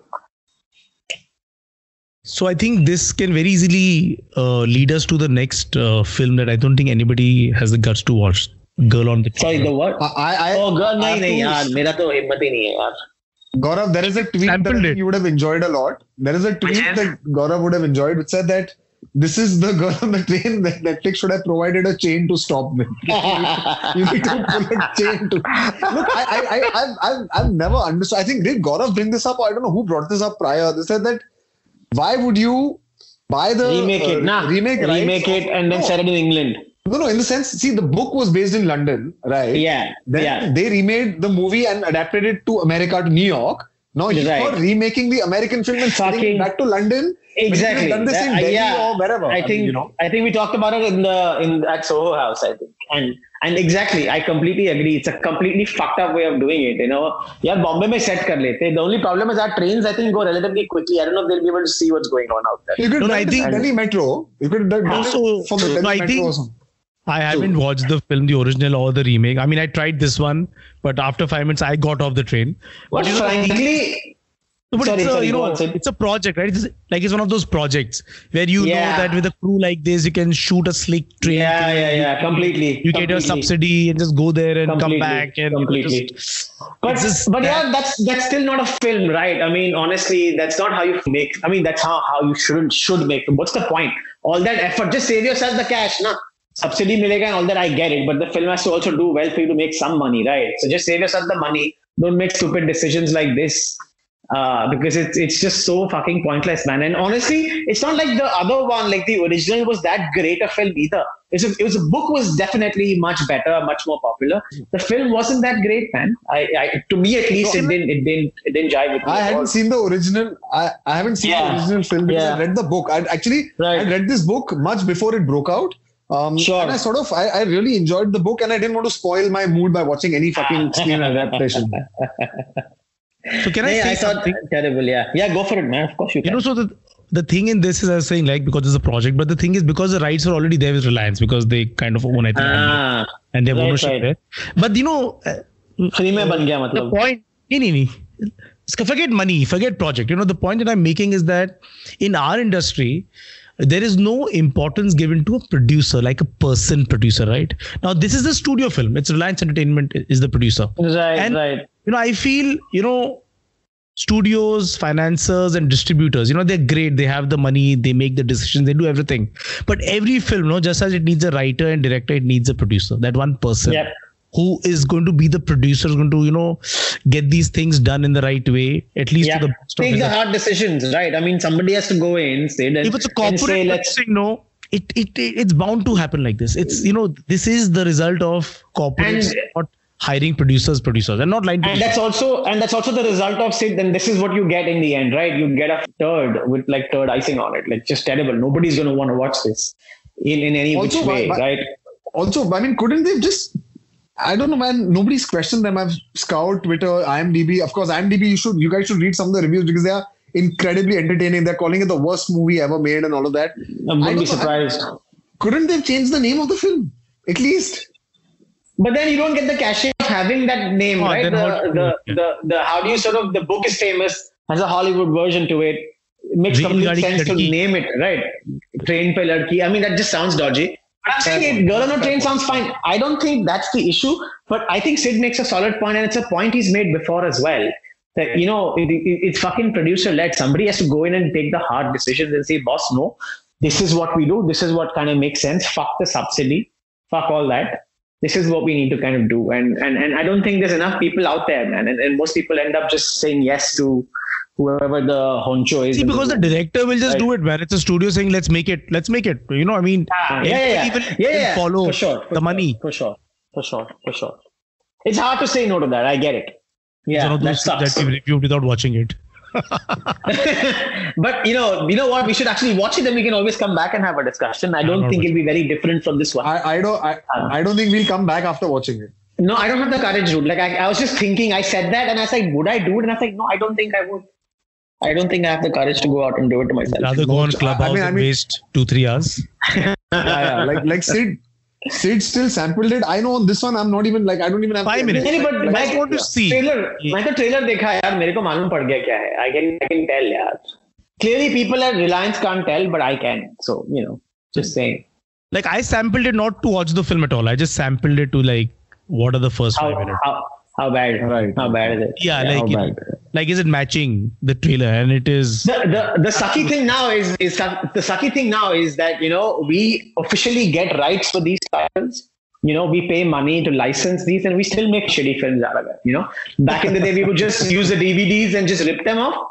So I think this can very easily lead us to the next film that I don't think anybody has the guts to watch. Girl on the Train. Sorry, the what? Girl, nahi, yaar. Mera toh himmat hi nahi hai, yaar. Gaurav, there is a tweet that you would have enjoyed a lot. There is a tweet that Gaurav would have enjoyed, which said that this is the Girl on the Train that Netflix should have provided a chain to stop with. You need to pull a chain to... Look, I've never understood. I think, did Gaurav bring this up? I don't know who brought this up prior. They said that, why would you buy the... Remake it and then set it in England. No, in the sense, see, the book was based in London, right? Yeah. Then they remade the movie and adapted it to America, to New York. No, you are remaking the American film and sending it back to London. Exactly. Done this in Delhi or wherever. I think we talked about it at Soho House, I think. And exactly, I completely agree. It's a completely fucked up way of doing it. You know, Bombay mein set kar lete. The only problem is our trains, I think, go relatively quickly. I don't know if they'll be able to see what's going on out there. You could Delhi Metro. You could from the Delhi Metro or something. I haven't watched the film, the original or the remake. I mean, I tried this one, but after 5 minutes, I got off the train. But frankly, it's a project, right? It's one of those projects where you know that with a crew like this, you can shoot a slick train. Yeah, completely. You get a subsidy and just go there and come back. And completely. That's still not a film, right? I mean, honestly, that's not how you make. I mean, that's how you should make them. What's the point? All that effort, just save yourself the cash, nah. Subsidy milega and all that, I get it, but the film has to also do well for you to make some money, right? So just save yourself the money. Don't make stupid decisions like this, because it's just so fucking pointless, man. And honestly, it's not like the other one, like the original was that great a film either. It was a book was definitely much better, much more popular. The film wasn't that great, man. I to me at least, it didn't jive with me. I hadn't seen the original. I haven't seen the original film because I read the book. I read this book much before it broke out. And I really enjoyed the book and I didn't want to spoil my mood by watching any fucking screen adaptation. So can I say something? Terrible, yeah, go for it, man. Of course you can. You know, so the thing in this is, I was saying, like, because it's a project, but the thing is, because the rights are already there with Reliance, because they kind of own, I think, and they have ownership there. But you know, the point, forget money, forget project. You know, the point that I'm making is that in our industry, there is no importance given to a producer, like a person producer, right? Now, this is a studio film. It's Reliance Entertainment is the producer. Right. You know, I feel, you know, studios, financiers and distributors, you know, they're great. They have the money. They make the decisions. They do everything. But every film, you know, just as it needs a writer and director, it needs a producer, that one person. Yep. who is going to be the producer, is going to, you know, get these things done in the right way, at least to the best of it. Take the hard decisions, right? I mean, somebody has to go in, say that. If it's a corporate saying no, it's bound to happen like this. It's, you know, this is the result of corporates not hiring producers, and not line producers. And that's also the result of Sid. Then this is what you get in the end, right? You get a turd with like turd icing on it, like just terrible. Nobody's going to want to watch this in any also, which way, right? Also, I mean, couldn't they just? I don't know, man. Nobody's questioned them. I've scoured Twitter, IMDb. Of course, IMDb. You guys should read some of the reviews because they are incredibly entertaining. They're calling it the worst movie ever made and all of that. I'm going to be surprised. Couldn't they have changed the name of the film at least? But then you don't get the cachet of having that name, right? How do you sort of, the book is famous, has a Hollywood version to it. It makes complete sense to name it, right? Train Pe Ladki. I mean, that just sounds dodgy. I'm saying Girl on a Train sounds fine. I don't think that's the issue, but I think Sid makes a solid point, and it's a point he's made before as well. That, you know, it's fucking producer-led. Somebody has to go in and take the hard decisions and say, boss, no, this is what we do. This is what kind of makes sense. Fuck the subsidy. Fuck all that. This is what we need to kind of do. And I don't think there's enough people out there, man. And most people end up just saying yes to whoever the honcho is. See, because the director will just do it, man. It's a studio saying, let's make it. You know, I mean, follow for sure, the money. For sure. It's hard to say no to that. I get it. Yeah, it's one of those that we reviewed without watching it. But you know what? We should actually watch it, and we can always come back and have a discussion. I don't think it'll be very different from this one. I don't think we'll come back after watching it. No, I don't have the courage, dude. Like I was just thinking. I said that, and I was like, would I do it? And I was like, no, I don't think I would. I don't think I have the courage to go out and do it to myself. Rather go on Clubhouse and waste 2-3 hours. Like Sid still sampled it. I know on this one, I'm not even like, I don't even have 5 minutes. But I just want to see. I saw the trailer, yaar. I can tell, yaar. Clearly people at Reliance can't tell, but I can. So, you know, just saying. Like I sampled it not to watch the film at all. I just sampled it to like, what are the first 5 minutes? How bad? Right. How bad is it? Yeah, like is it matching the trailer? And it is. The sucky thing now is that, you know, we officially get rights for these titles. You know, we pay money to license these, and we still make shitty films out of it. You know, back in the day, we would just use the DVDs and just rip them off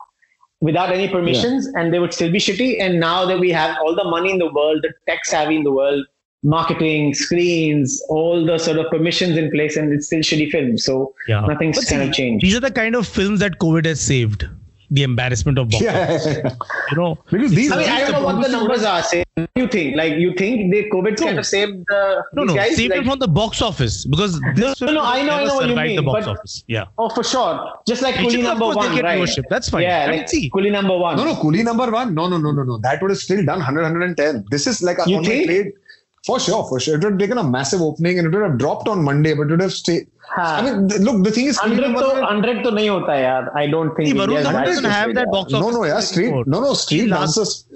without any permissions, and they would still be shitty. And now that we have all the money in the world, the tech savvy in the world, marketing, screens, all the sort of permissions in place, and it's still shitty films. So nothing's kind of changed. These are the kind of films that COVID has saved. The embarrassment of box office. You know, because these. I don't know what the numbers are. Say, what do you think? Like, you think the COVID kind of saved the guys? Saved it from the box office, because this I know what you mean. The box office. Yeah. Oh, for sure. Just like Coolie No. 1, right? Viewership. That's fine. Yeah, like Coolie No. 1. No, Coolie No. 1. No. That would have still done 100, 110. This is like a trade. For sure. It would have taken a massive opening, and it would have dropped on Monday, but it would have stayed. I mean, look, the thing is, 100 to nahi hota, yaar. I don't think. Varun doesn't have that box office. No, yeah,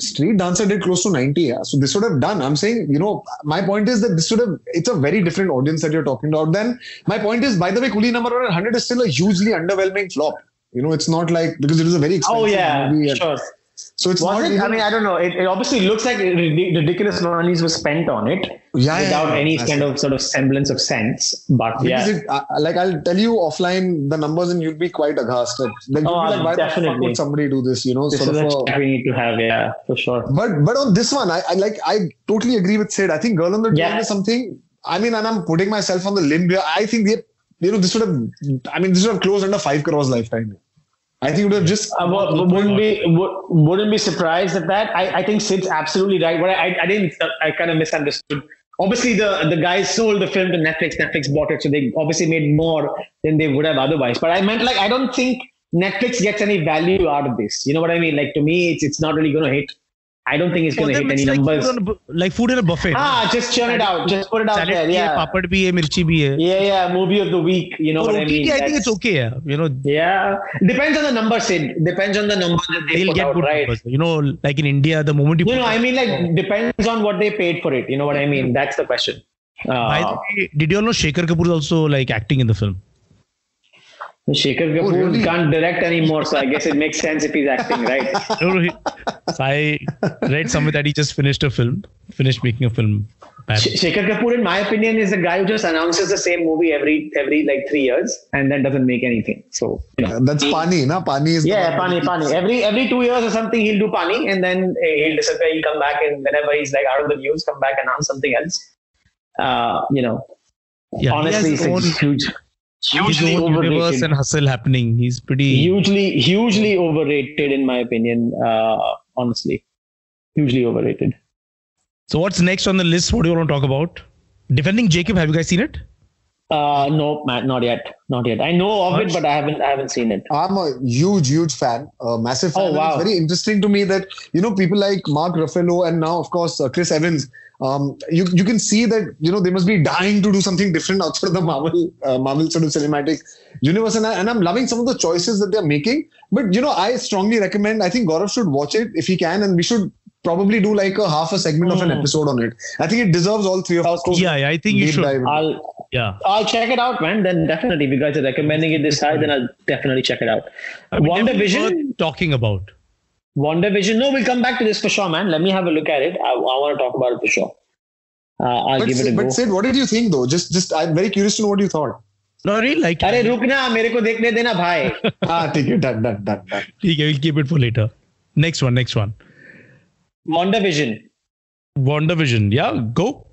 Street Dancer did close to 90, yeah. So this would have done. I'm saying, you know, my point is that this would have. It's a very different audience that you're talking about. Then my point is, by the way, Coolie No. 1 100 is still a hugely underwhelming flop. You know, it's not like, because it was a very expensive movie. Oh yeah, sure. So it's not. I mean, I don't know. It obviously looks like ridiculous monies were spent on it without any kind of sort of semblance of sense. But because I'll tell you offline the numbers, and you'd be quite aghast. Why the fuck would somebody do this? You know, this sort is what we need to have. Yeah, for sure. But on this one, I totally agree with Sid. I think Girl on the Train is something. I mean, and I'm putting myself on the limb here. I think this would have closed under 5 crores lifetime. I think it would have just... wouldn't be surprised at that. I think Sid's absolutely right. What I kind of misunderstood. Obviously, the guys sold the film to Netflix. Netflix bought it, so they obviously made more than they would have otherwise. But I meant, like, I don't think Netflix gets any value out of this. You know what I mean? Like, to me, it's not really going to hit. I don't think it's going to hit any numbers. Like food in a buffet. Just churn it out. Just put it out there. Yeah. Papad bhi hai, mirchi bhi hai. Yeah. Movie of the week. You know what I mean? I think it's okay. Yeah. You know. Yeah. Depends on the number, Sid. Depends on the number that they put out, right? Numbers. You know, like in India, the moment you put I mean, like, depends on what they paid for it. You know what I mean? That's the question. By the way, did you all know Shekhar Kapoor is also like acting in the film? Shekhar Kapoor really? Can't direct anymore, so I guess it makes sense if he's acting, right? So I read somewhere that he just finished making a film. Shekhar Kapoor, in my opinion, is a guy who just announces the same movie every like 3 years and then doesn't make anything. So that's Pani, na? Pani is Pani. Every 2 years or something, he'll do Pani and then he'll disappear. He'll come back, and whenever he's like out of the news, come back and announce something else. Honestly, it's huge. Hugely overrated. And hustle happening. He's pretty hugely overrated, in my opinion. Honestly, hugely overrated. So what's next on the list? What do you want to talk about? Defending Jacob. Have you guys seen it? No, man, not yet. I know of it, but I haven't seen it. I'm a huge fan, a massive fan. Oh, wow. It's very interesting to me that, people like Mark Ruffalo and now, of course, Chris Evans. You can see that, they must be dying to do something different outside of the Marvel sort of cinematic universe. And I'm loving some of the choices that they're making. But, I strongly recommend, I think Gaurav should watch it if he can. And we should probably do like a half a segment of an episode on it. I think it deserves all three of us. Yeah, I think you should. I'll check it out, man. Then definitely, if you guys are recommending it this high, then I'll definitely check it out. WandaVision. Talking about. WandaVision. No, we'll come back to this for sure, man. Let me have a look at it. I want to talk about it for sure. I'll give it a go. But Sid, what did you think though? Just, I'm very curious to know what you thought. No, I really liked it. Arey, rukna, mereko dekhne dena, bhai. Ah, okay, done. Okay, we'll keep it for later. Next one. WandaVision. Yeah, go.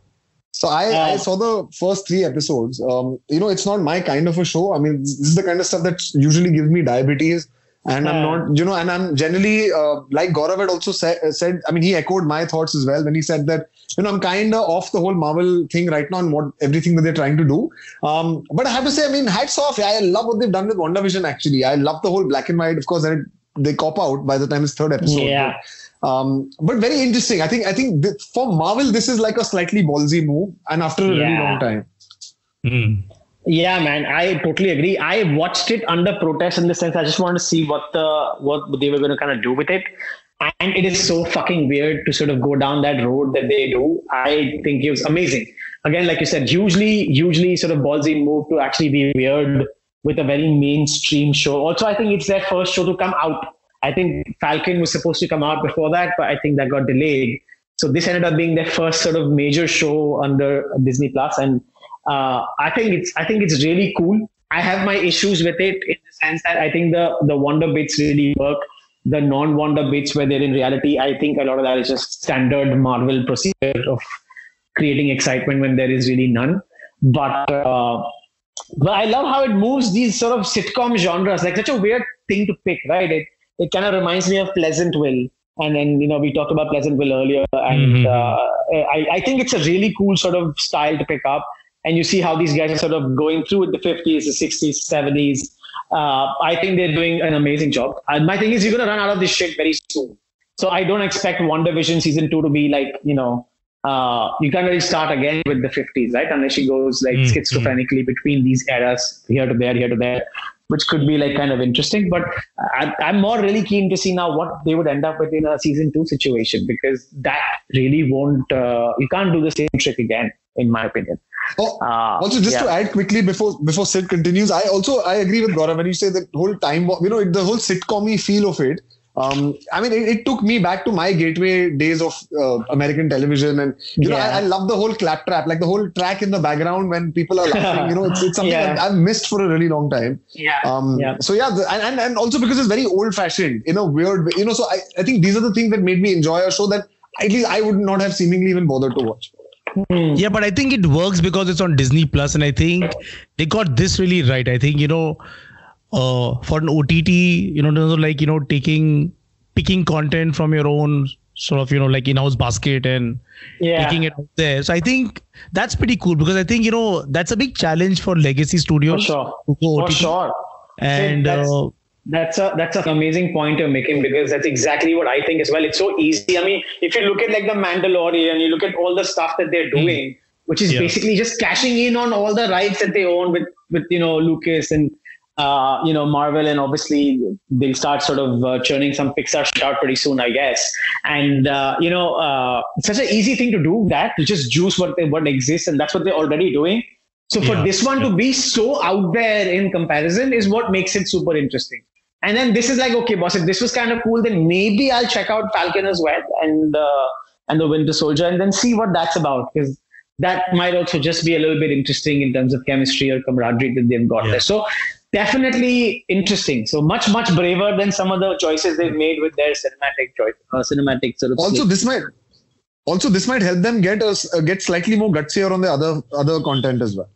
So I saw the first three episodes. It's not my kind of a show. I mean, this is the kind of stuff that usually gives me diabetes. And I'm not, and I'm generally, like Gaurav had also said, I mean, he echoed my thoughts as well when he said that, I'm kind of off the whole Marvel thing right now and everything that they're trying to do. But I have to say, I mean, hats off. I love what they've done with WandaVision, actually. I love the whole black and white. Of course, they cop out by the time it's third episode. Yeah. But very interesting. I think for Marvel, this is like a slightly ballsy move and after a really long time. Mm. Yeah, man, I totally agree. I watched it under protest in the sense I just wanted to see what they were going to kind of do with it. And it is so fucking weird to sort of go down that road that they do. I think it was amazing. Again, like you said, hugely sort of ballsy move to actually be weird with a very mainstream show. Also, I think it's their first show to come out. I think Falcon was supposed to come out before that, but I think that got delayed. So this ended up being their first sort of major show under Disney Plus, and I think it's really cool. I have my issues with it in the sense that I think the Wanda bits really work. The non-Wanda bits where they're in reality, I think a lot of that is just standard Marvel procedure of creating excitement when there is really none. But I love how it moves these sort of sitcom genres, like such a weird thing to pick, right? It kind of reminds me of Pleasantville. And then, we talked about Pleasantville earlier. And I think it's a really cool sort of style to pick up. And you see how these guys are sort of going through with the 50s, the 60s, 70s. I think they're doing an amazing job. And my thing is, you're going to run out of this shit very soon. So I don't expect WandaVision season 2 to be like, you can't really start again with the 50s, right? Unless she goes like schizophrenically between these eras, here to there. Which could be like kind of interesting, but I'm more really keen to see now what they would end up with in a season 2 situation, because that really won't, you can't do the same trick again, in my opinion. To add quickly before Sid continues, I agree with Gaurav when you say that whole time, the whole sitcom-y feel of it. It took me back to my gateway days of American television, and I love the whole claptrap, like the whole track in the background when people are laughing. It's something I've missed for a really long time. Yeah. So yeah, and also because it's very old-fashioned in a weird way. So I think these are the things that made me enjoy a show that at least I would not have seemingly even bothered to watch. Yeah, but I think it works because it's on Disney Plus, and I think they got this really right. I think for an OTT, picking content from your own sort of, like in-house basket and taking it out there. So I think that's pretty cool, because I think, that's a big challenge for legacy studios. For sure. And so that's an amazing point you're making, because that's exactly what I think as well. It's so easy. I mean, if you look at like The Mandalorian, you look at all the stuff that they're doing, which is basically just cashing in on all the rights that they own with Lucas and, Marvel, and obviously they'll start sort of churning some Pixar shit out pretty soon, I guess. And, it's such an easy thing to do, that to just juice what exists, and that's what they're already doing. So for this one to be so out there in comparison is what makes it super interesting. And then this is like, okay, boss, if this was kind of cool, then maybe I'll check out Falcon as well and the Winter Soldier and then see what that's about. Because that might also just be a little bit interesting in terms of chemistry or camaraderie that they've got there. So definitely interesting. So much, much braver than some of the choices they've made with their cinematic choice, cinematic sort of. Also, slip. This might help them get slightly more gutsier on the other content as well.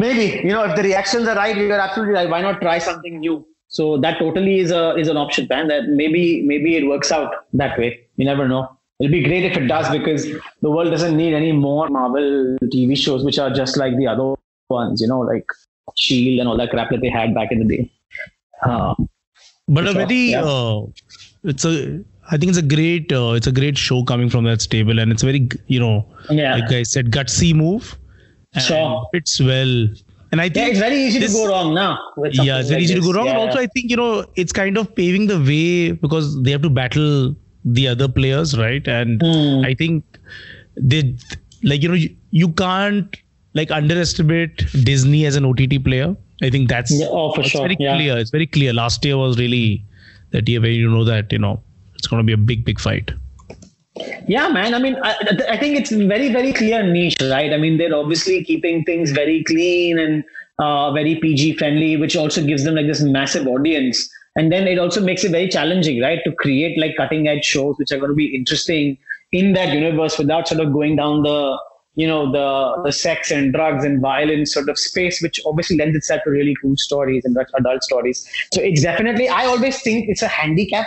Maybe, if the reactions are right, you're absolutely right. Why not try something new? So that totally is an option, man. That maybe it works out that way. You never know. It'll be great if it does, because the world doesn't need any more Marvel TV shows, which are just like the other ones, like S.H.I.E.L.D. and all that crap that they had back in the day. It's a great show coming from that stable, and it's very, like I said, gutsy move. Sure. It's well, and I think it's very easy to go wrong now. It's very easy to go wrong. Yeah, and also, I think it's kind of paving the way, because they have to battle the other players, right? And I think they you can't underestimate Disney as an OTT player. I think that's very clear. It's very clear. Last year was really that year where it's going to be a big fight. Yeah, man. I mean, I think it's very, very clear niche, right? I mean, they're obviously keeping things very clean and very PG friendly, which also gives them this massive audience. And then it also makes it very challenging, right? To create cutting edge shows, which are going to be interesting in that universe without sort of going down the, the sex and drugs and violence sort of space, which obviously lends itself to really cool stories and adult stories. So it's definitely, I always think it's a handicap.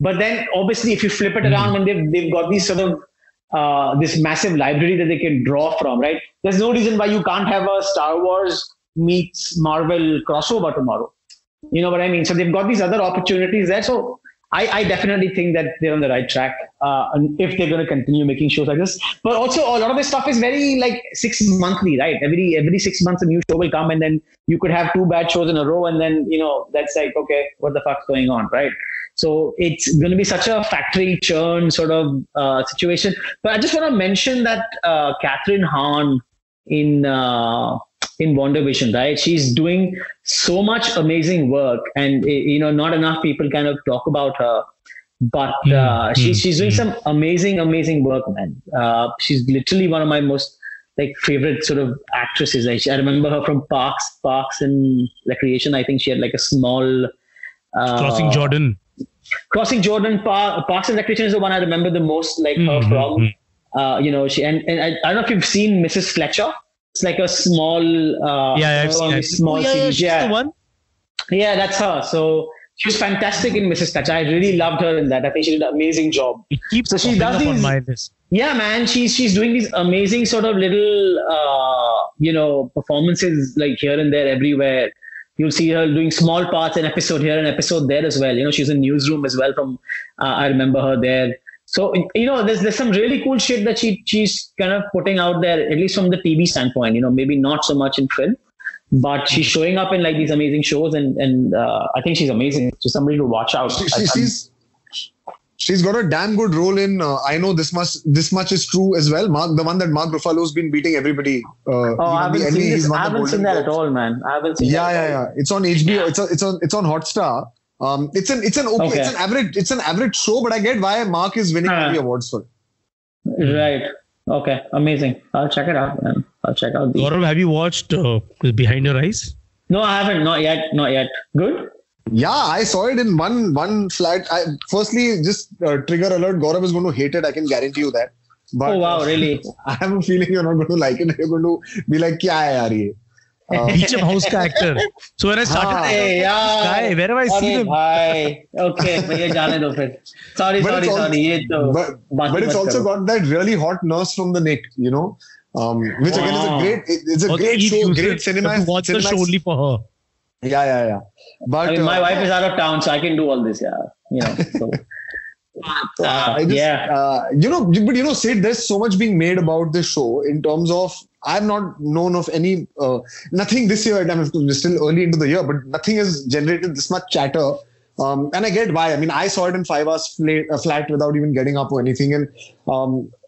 But then, obviously, if you flip it around and they've got these sort of this massive library that they can draw from, right? There's no reason why you can't have a Star Wars meets Marvel crossover tomorrow. You know what I mean? So they've got these other opportunities there. So I definitely think that they're on the right track and if they're going to continue making shows like this. But also, a lot of this stuff is very 6 monthly, right? Every 6 months a new show will come, and then you could have 2 bad shows in a row, and then that's okay, what the fuck's going on, right? So it's going to be such a factory churn sort of situation. But I just want to mention that Catherine Hahn in WandaVision, right? She's doing so much amazing work, and not enough people kind of talk about her. But she's doing some amazing work, man. She's literally one of my most favorite sort of actresses. I remember her from Parks and Recreation. I think she had a small Crossing Jordan, Parks and Recreation is the one I remember the most, her from. She and I don't know if you've seen Mrs. Fletcher. It's a small, small series. Yeah, she's the one. Yeah, that's her. So she was fantastic in Mrs. Fletcher. I really loved her in that. I think she did an amazing job. It keeps she does these, on my list. Yeah, man. She's doing these amazing sort of little, performances here and there, everywhere. You'll see her doing small parts, an episode here, an episode there as well. She's in Newsroom as well. From I remember her there. So there's some really cool shit that she's kind of putting out there, at least from the TV standpoint. Maybe not so much in film, but she's showing up in these amazing shows, and I think she's amazing. She's somebody to watch out. She's got a damn good role in I Know This Much Is True as well. Mark, the one that Mark Ruffalo's been beating everybody. I haven't seen that at all, man. I haven't seen that. Yeah. It's on HBO. It's on Hotstar. It's an average show, but I get why Mark is winning the awards for it. Right. Okay. Amazing. I'll check it out, man. I'll check out. Gaurav, have you watched Behind Your Eyes? No, I haven't. Not yet. Good. Yeah, I saw it in one flat. Firstly, just trigger alert, Gaurav is going to hate it. I can guarantee you that. But, oh, wow, really? I have a feeling you're not going to like it. You're going to be like, kya hai yaar? Beecham House ka actor. So when I started, wherever I see them. Okay, but it's also got that really hot nurse from the Nick, which again is a great, it's a great show, great cinema. Watch the show only for her. Yeah. But my wife is out of town, so I can do all this. Sid, there's so much being made about this show in terms of, I've not known of any, nothing this year. I mean, we're still early into the year, but nothing has generated this much chatter. And I get why. I mean, I saw it in 5 hours flat without even getting up or anything. And,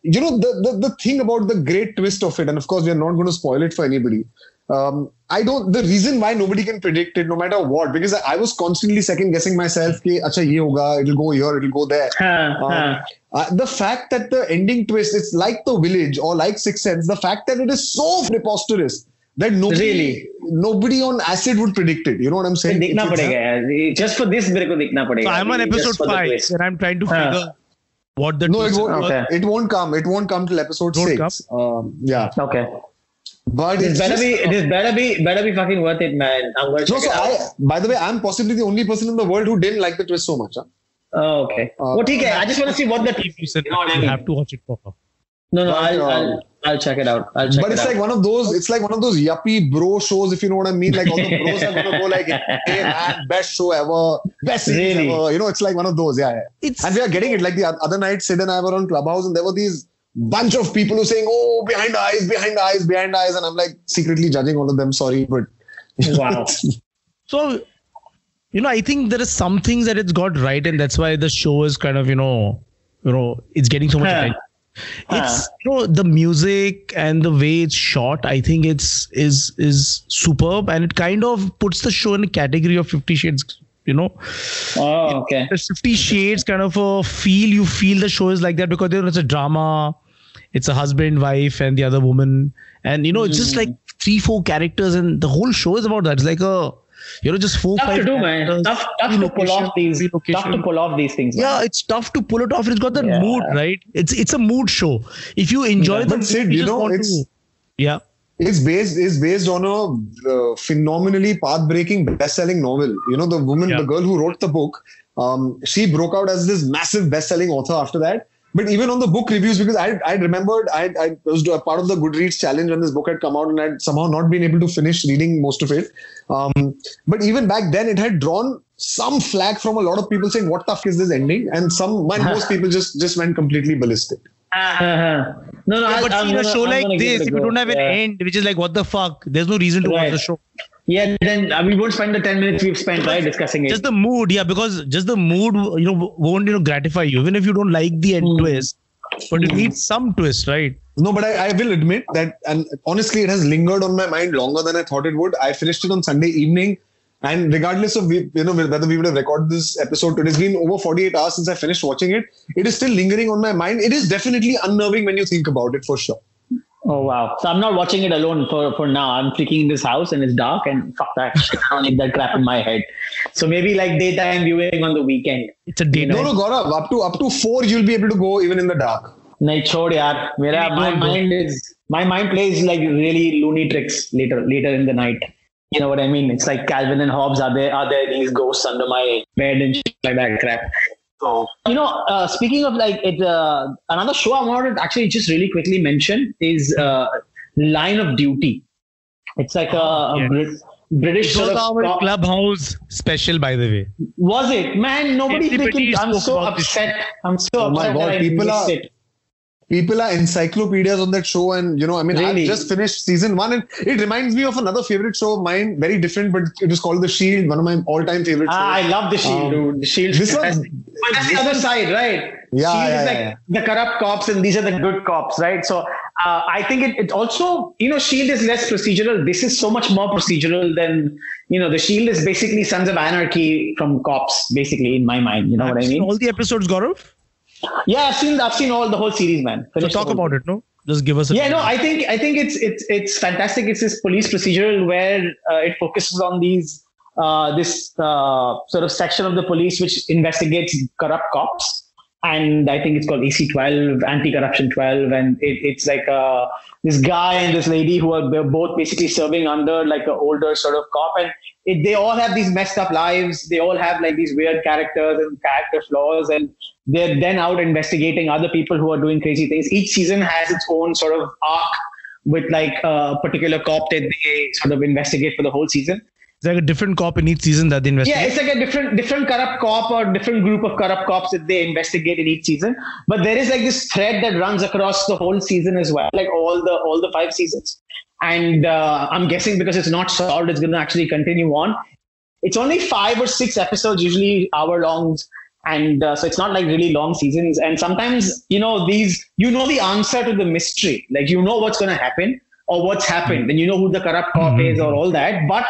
the thing about the great twist of it, and of course, we are not going to spoil it for anybody. The reason why nobody can predict it, no matter what, because I was constantly second guessing myself. Ki, acha, ye hoga, it'll go here, it'll go there. The fact that the ending twist, it's like The Village or like Sixth Sense. The fact that it is so preposterous that nobody on acid would predict it. You know what I'm saying? Just for this, so I'm on episode 5 and I'm trying to figure what the twist is. It won't come till episode 6. Yeah. Okay. But it better be fucking worth it, man. I'm going to check it out. By the way, I'm possibly the only person in the world who didn't like the twist so much. Huh? Oh, okay. I just want to see what the twist is. You know what I mean? You have to watch it proper. No, I'll check it out. It's like one of those yuppie bro shows, if you know what I mean. Like all the bros are going to go like, hey man, best show ever, best series ever. You know, it's like one of those. Yeah. And we are getting it. Like the other night, Sid and I were on Clubhouse and there were these bunch of people who saying, oh, behind the eyes. And I'm like secretly judging all of them. Sorry, but. Wow. So, I think there is some things that it's got right. And that's why the show is kind of, it's getting so much attention. It's, the music and the way it's shot, I think is superb. And it kind of puts the show in a category of 50 Shades, Oh, okay. 50 Shades kind of a feel. You feel the show is like that because it's a drama. It's a husband, wife, and the other woman. And, it's just like 3-4 characters. And the whole show is about that. It's like a, just 4-5. Tough to pull off these things. Man. Yeah, it's tough to pull it off. It's got the mood, right? It's a mood show. If you enjoy the Sid, it's based on a phenomenally path-breaking, best-selling novel. The woman, the girl who wrote the book, she broke out as this massive best-selling author after that. But even on the book reviews, because I remembered I was a part of the Goodreads challenge when this book had come out and I'd somehow not been able to finish reading most of it. But even back then, it had drawn some flack from a lot of people saying, what the fuck is this ending? And most people just went completely ballistic. But in a show like this, if you don't have an end, which is like, what the fuck? There's no reason to watch the show. Yeah, then we won't spend the 10 minutes we've spent discussing it. Just the mood, because just the mood, won't gratify you, even if you don't like the end twist. But it needs some twist, right? No, but I will admit that, and honestly, it has lingered on my mind longer than I thought it would. I finished it on Sunday evening, and regardless of whether we would have recorded this episode, it has been over 48 hours since I finished watching it. It is still lingering on my mind. It is definitely unnerving when you think about it, for sure. Oh, wow. So I'm not watching it alone for now. I'm freaking in this house and it's dark and fuck that shit. I don't need that crap in my head. So maybe like daytime viewing on the weekend. It's a daytime. No, Gaurav, up to 4 you'll be able to go even in the dark. Nahi, chod yaar. My mind plays like really loony tricks later in the night. You know what I mean? It's like Calvin and Hobbes. Are there these ghosts under my bed and shit like that crap? So, speaking of like it, another show I wanted to actually just really quickly mention is Line of Duty. It's like British show. Clubhouse special, by the way. Was it? Man, nobody freaking. I'm so upset. Oh my God, people are encyclopedias on that show. And, really? I just finished season 1. And it reminds me of another favorite show of mine. Very different, but it was called The Shield. One of my all-time favorite shows. I love The Shield, dude. The Shield. That's the other side, right? Yeah, Shield is like the corrupt cops and these are the good cops, right? So I think it also, Shield is less procedural. This is so much more procedural than, The Shield is basically Sons of Anarchy from cops, basically, in my mind. You know what I mean? All the episodes, Gaurav? Yeah, I've seen all the whole series, man. So talk about it, no? Just give us a I think it's fantastic. It's this police procedural where it focuses on these sort of section of the police which investigates corrupt cops. And I think it's called AC-12, Anti-Corruption 12. And it's like this guy and this lady who are both basically serving under like an older sort of cop. And they all have these messed up lives. They all have like these weird characters and character flaws. And they're then out investigating other people who are doing crazy things. Each season has its own sort of arc with like a particular cop that they sort of investigate for the whole season. It's like a different cop in each season that they investigate. Yeah, it's like a different corrupt cop or different group of corrupt cops that they investigate in each season. But there is like this thread that runs across the whole season as well, like all the 5 seasons. And I'm guessing because it's not solved, it's going to actually continue on. It's only 5 or 6 episodes, usually hour longs. And so it's not like really long seasons. And sometimes, the answer to the mystery, like, what's going to happen. or what's happened, and you know who the corrupt cop is or all that, but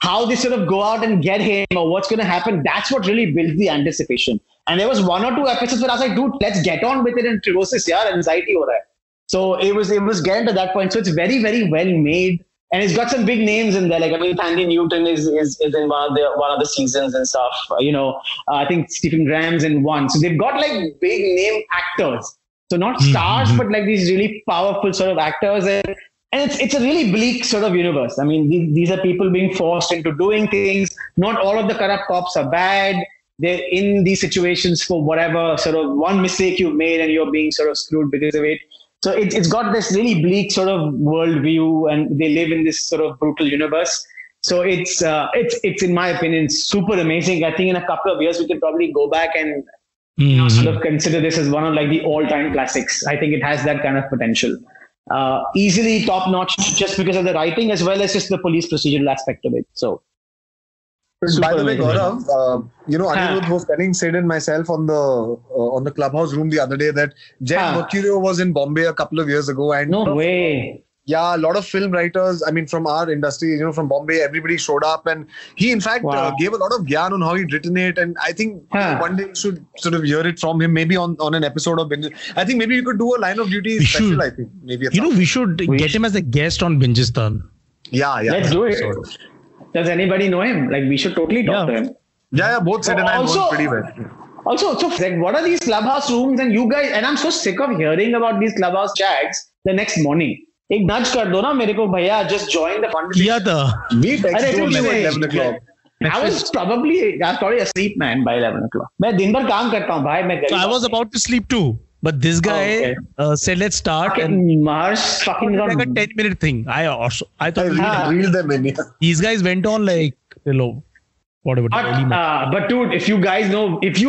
how they sort of go out and get him or what's going to happen, that's what really builds the anticipation. And there was one or two episodes where I was like, dude, let's get on with it and trigosis, yeah, anxiety over that. So it was getting to that point. So it's very, very well made. And it's got some big names in there. Like, I mean, Tandy Newton is in one of the seasons and stuff. You know, I think Stephen Graham's in one. So they've got like big name actors. So not stars, but like these really powerful sort of actors. And it's a really bleak sort of universe. I mean, these are people being forced into doing things. Not all of the corrupt cops are bad. They're in these situations for whatever sort of one mistake you've made and you're being sort of screwed because of it. So it's got this really bleak sort of worldview, and they live in this sort of brutal universe. So it's in my opinion, super amazing. I think in a couple of years, we can probably go back and sort of consider this as one of like the all-time classics. I think it has that kind of potential. Easily top-notch just because of the writing as well as just the police procedural aspect of it. So. By the way, Gaurav, Anirudh was telling Sid and myself on the clubhouse room the other day that Jack Mercurio was in Bombay a couple of years ago, and a lot of film writers, I mean, from our industry, you know, from Bombay, everybody showed up, and he in fact gave a lot of gyan on how he'd written it, and I think one day you should sort of hear it from him, maybe on an episode of Binges. I think maybe you could do a Line of Duty special. I think maybe we should get him as a guest on Bingestan. Yeah, let's do it. Sort of. Does anybody know him? Like, we should totally talk to him. Yeah, both Sid and I know pretty well. Also, so like, what are these clubhouse rooms and you guys? And I'm so sick of hearing about these clubhouse chats the next morning. Ek nudge kar do na mere ko bhaiya, just join the conversation. Yeah, we texted at 11 o'clock. I was probably asleep, man, by 11 o'clock. I was about to sleep too. But this guy said, let's start. Mars fucking like a 10-minute thing. I thought I reeled them in. Yeah. These guys went on like, hello, whatever. But dude, if you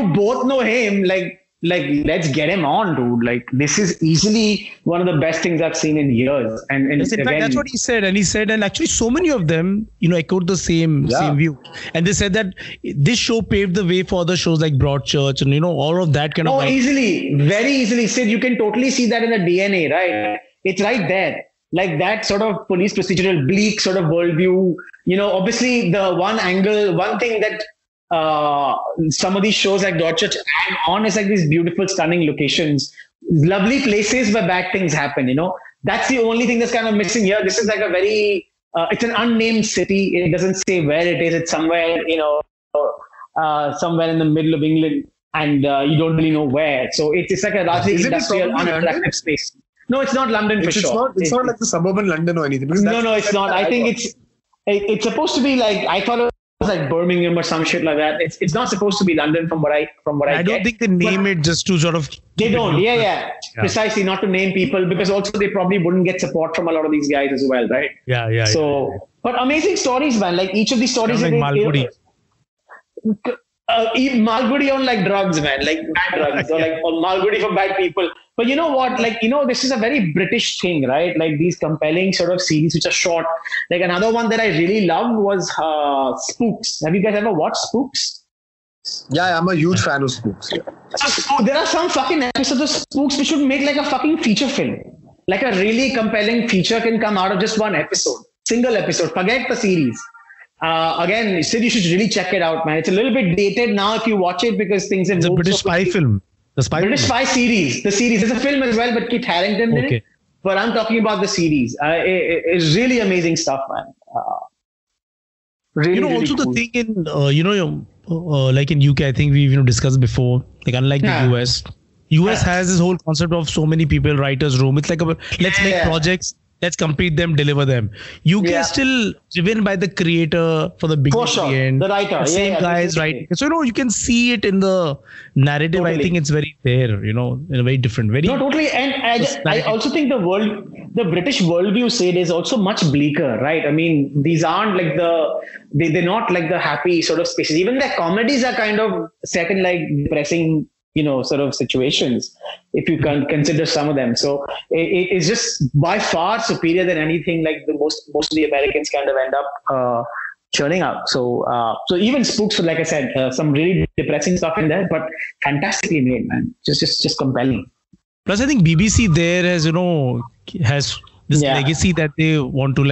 both know him, like let's get him on, dude. Like, this is easily one of the best things I've seen in years. And yes, in fact, that's what he said. And he said, and actually so many of them, you know, echoed the same view. And they said that this show paved the way for other shows like Broadchurch and, you know, all of that kind of. Oh, easily. Very easily. Sid, you can totally see that in the DNA, right? It's right there. Like that sort of police procedural, bleak sort of worldview. You know, obviously the one thing that some of these shows like Broadchurch add on is like these beautiful, stunning locations, lovely places where bad things happen, you know. That's the only thing that's kind of missing here. This is like a very, it's an unnamed city. It doesn't say where it is. It's somewhere, you know, somewhere in the middle of England, and you don't really know where. So it's like a largely industrial, unattractive space. No, it's not London for sure. It's not like the suburban London or anything. No, it's not. I think it's supposed to be like, I thought it's like Birmingham or some shit like that. It's not supposed to be London from what I get. I don't think they name it just to sort of. They don't. Yeah. Precisely, not to name people, because also they probably wouldn't get support from a lot of these guys as well, right? Yeah. So, but amazing stories, man. Like each of these stories. Like Malgudi. Malgudi on like drugs, man. Like bad drugs or Malgudi for bad people. But you know what? Like, you know, this is a very British thing, right? Like these compelling sort of series which are short. Like another one that I really loved was Spooks. Have you guys ever watched Spooks? Yeah, I'm a huge fan of Spooks. Yeah. So there are some fucking episodes of Spooks which should make like a fucking feature film. Like a really compelling feature can come out of just one episode. Single episode. Forget the series. Again, Sid, you should really check it out, man. It's a little bit dated now if you watch it because things have moved. It's a British spy film. The British Spy series. The series. There's a film as well, but Kit Harington did it. But I'm talking about the series. It's really amazing stuff, man. Really, you know, really also cool. The thing in, like in UK, I think we've discussed before, like unlike the US has this whole concept of so many people, writer's room. It's like, let's make projects. Let's complete them, deliver them. UK is still driven by the creator for the beginning, the writer, the same guys, right? So, you know, you can see it in the narrative. Totally. I think it's very there, you know, in a very different way. No, totally. And I also think the British worldview, Sid, is also much bleaker, right? I mean, these aren't like they're not like the happy sort of spaces. Even their comedies are kind of set in like depressing, you know, sort of situations, if you can consider some of them. So it's just by far superior than anything like the most of the Americans kind of end up churning out. So even Spooks, like I said, some really depressing stuff in there, but fantastically made, man. Just compelling. Plus, I think BBC there has this legacy that they want to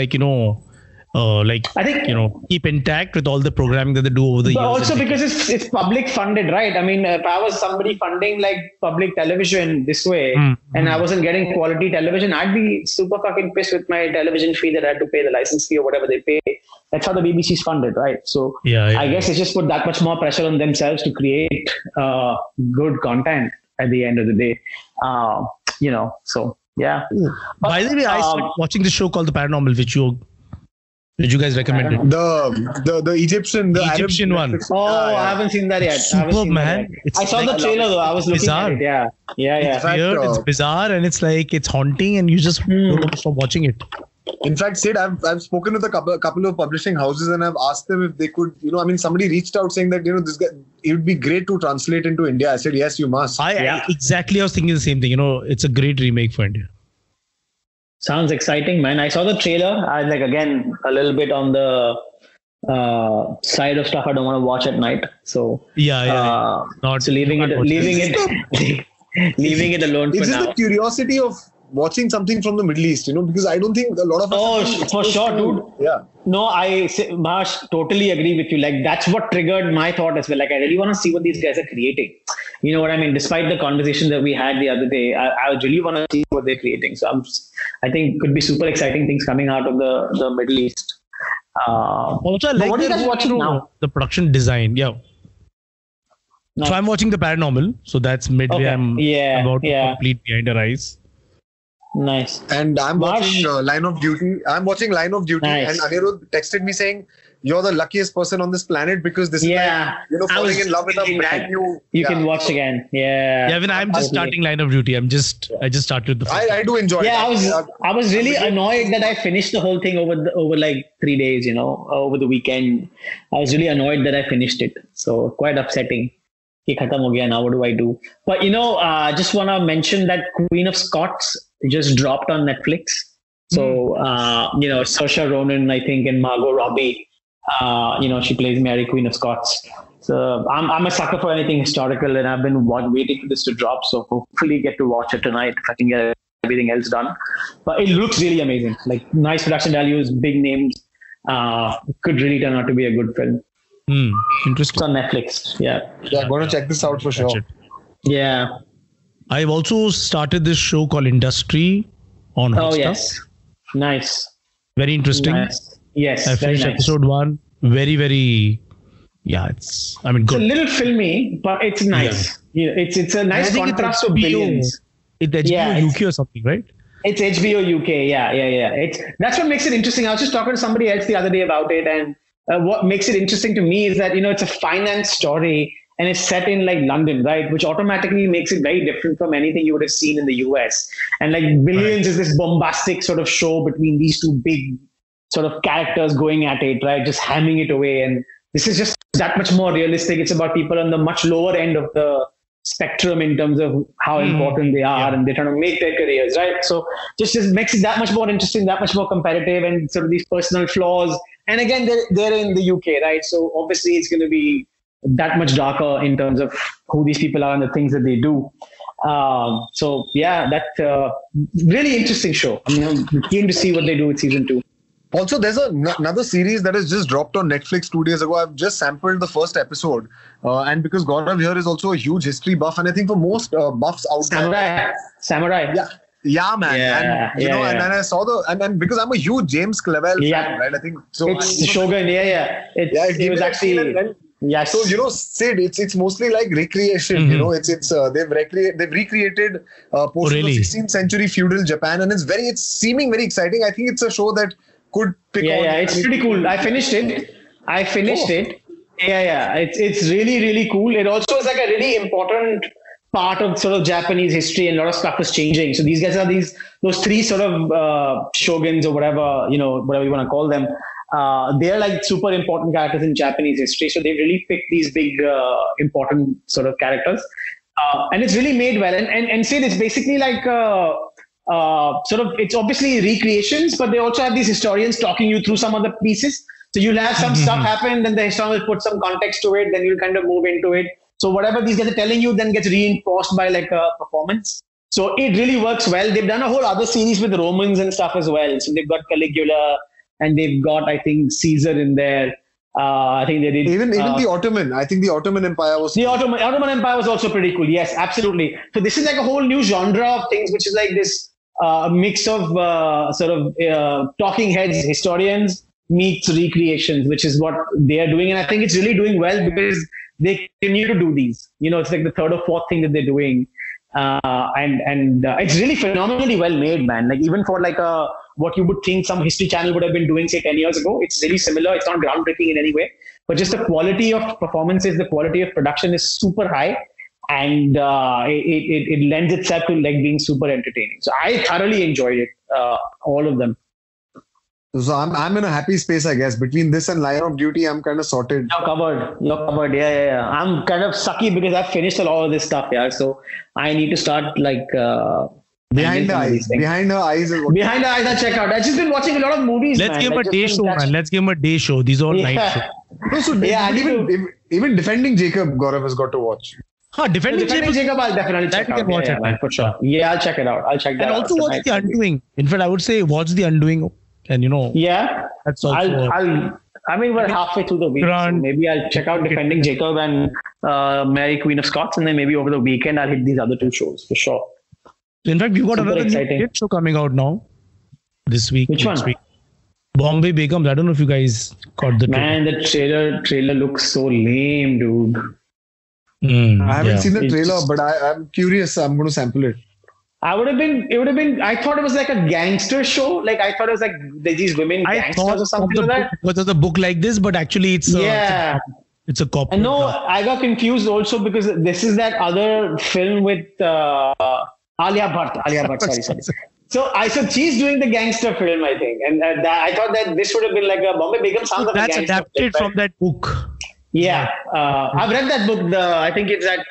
keep intact with all the programming that they do over the years. But also because it's public funded, right? I mean, if I was somebody funding like public television this way and I wasn't getting quality television, I'd be super fucking pissed with my television fee that I had to pay, the license fee or whatever they pay. That's how the BBC's funded, right? So I guess it's just put that much more pressure on themselves to create good content at the end of the day. But, by the way, I started watching this show called The Paranormal, which you guys recommended. The Egyptian Arab one. I haven't seen that yet. Superb, man. I saw the trailer though. I was looking at it. Yeah. It's weird. It's bizarre, and it's like it's haunting, and you just don't stop watching it. In fact, Sid, I've spoken with a couple of publishing houses, and I've asked them if they could. Somebody reached out saying that this guy, it would be great to translate into India. I said yes, you must. I was thinking the same thing. It's a great remake for India. Sounds exciting, man. I saw the trailer. I was like, again, a little bit on the side of stuff I don't want to watch at night. So leaving it alone for now. It's just the curiosity of watching something from the Middle East, because I don't think a lot of us... Oh, for sure, dude. Yeah. No, Maharsh, totally agree with you. Like, that's what triggered my thought as well. Like, I really want to see what these guys are creating. You know what I mean? Despite the conversation that we had the other day, I really want to see what they're creating. So I think could be super exciting things coming out of the Middle East. Also, I like what are you guys watching now? The production design, yeah. No. So I'm watching The Paranormal. So that's midway. Okay. I'm about to complete Behind Her Eyes. Nice. And I'm watching Line of Duty. Nice. And Anirudh texted me saying, "You're the luckiest person on this planet because this is falling in love with a brand new." You can watch again. Yeah. Yeah. I'm just starting Line of Duty. I just started the. I do enjoy. Yeah. It. I was really annoyed that I finished the whole thing over like 3 days. Over the weekend, I was really annoyed that I finished it. So quite upsetting. Now what do I do? But just want to mention that Queen of Scots just dropped on Netflix. So Saoirse Ronan, I think, and Margot Robbie. She plays Mary, Queen of Scots. So I'm a sucker for anything historical, and I've been waiting for this to drop. So hopefully get to watch it tonight if I can get everything else done. But it looks really amazing. Like nice production values, big names. Could really turn out to be a good film. Interesting. It's on Netflix. Yeah, I'm going to check this out for sure. Yeah. I've also started this show called Industry on Hotstar. Oh, yes. Nice. Very interesting. Nice. Yes. I finished episode 1. Very, very. Yeah, it's good. It's a little filmy, but it's nice. Yeah. It's a nice contrast to Billions. It's HBO UK or something, right? It's HBO UK. Yeah. That's what makes it interesting. I was just talking to somebody else the other day about it, and what makes it interesting to me is that, it's a finance story. And it's set in like London, right? Which automatically makes it very different from anything you would have seen in the US. And like Billions is this bombastic sort of show between these two big sort of characters going at it, right? Just hamming it away. And this is just that much more realistic. It's about people on the much lower end of the spectrum in terms of how important they are and they're trying to make their careers, right? So just makes it that much more interesting, that much more competitive, and sort of these personal flaws. And again, they're in the UK, right? So obviously it's going to be that much darker in terms of who these people are and the things that they do. That really interesting show. Keen to see what they do with season 2. Also, there's another series that has just dropped on Netflix 2 days ago. I've just sampled the first episode. And because Gaurav here is also a huge history buff, and I think for most buffs out there... Samurai. Yeah, man. Yeah, and and I saw and because I'm a huge James Clavell fan, right? I think so. It's Shogun, It was actually... Yes. So, Sid, it's mostly like recreation, they've recreated post 16th century feudal Japan, and it's seeming very exciting. I think it's a show that could pick on. Yeah, it's pretty cool. I finished it. Yeah. It's really, really cool. It also is like a really important part of sort of Japanese history, and a lot of stuff was changing. So these guys are those three sort of shoguns or whatever, whatever you want to call them. They're like super important characters in Japanese history. So they really picked these big, important sort of characters. And it's really made well. And Sid, it's basically like it's obviously recreations, but they also have these historians talking you through some of the pieces. So you'll have some stuff happen, then the historian will put some context to it, then you'll kind of move into it. So whatever these guys are telling you then gets reinforced by like a performance. So it really works well. They've done a whole other series with Romans and stuff as well. So they've got Caligula and they've got, I think, Caesar in there. I think they did even the Ottoman. I think the Ottoman Empire was Ottoman Empire was also pretty cool. Yes, absolutely. So this is like a whole new genre of things, which is like this mix of talking heads, historians meets recreations, which is what they are doing, and I think it's really doing well because they continue to do these. You know, it's like the third or fourth thing that they're doing, and it's really phenomenally well made, man. Like even for like a what you would think some History Channel would have been doing, say, 10 years ago. It's really similar. It's not groundbreaking in any way. But just the quality of performances, the quality of production is super high. And it lends itself to like being super entertaining. So I thoroughly enjoyed it, all of them. So I'm in a happy space, I guess. Between this and Line of Duty, I'm kind of sorted. You're covered. Yeah. I'm kind of sucky because I've finished a lot of this stuff, yeah. So I need to start like... Behind the eyes, I check out. I've just been watching a lot of movies. Let's give him a day show. These are all night show. No, so even Defending Jacob, Gaurav has got to watch. Huh, Defending Jacob, I'll definitely check out. Watch it, man, for sure. Yeah, I'll check it out. And also watch The Undoing. In fact, I would say watch The Undoing, and you know. Yeah. That's also. We're halfway through the week. So maybe I'll check out Defending Jacob and Mary Queen of Scots, and then maybe over the weekend I'll hit these other two shows for sure. In fact, we've got another kid show coming out now this week. Which one? Bombay Begums. I don't know if you guys caught the trailer. Man, the trailer looks so lame, dude. I haven't seen the trailer, but I'm curious. I'm going to sample it. I thought it was like a gangster show. Like I thought it was like these women gangsters or something like that. I thought of the book like this, but actually it's... Yeah. It's a cop. No, I got confused also because this is that other film with... Alia Bhatt, sorry. So I said she's doing the gangster film, I think, and I thought that this would have been like a Bombay Begums. Sounds like that's adapted from that book. Yeah, I've read that book. I think it's that.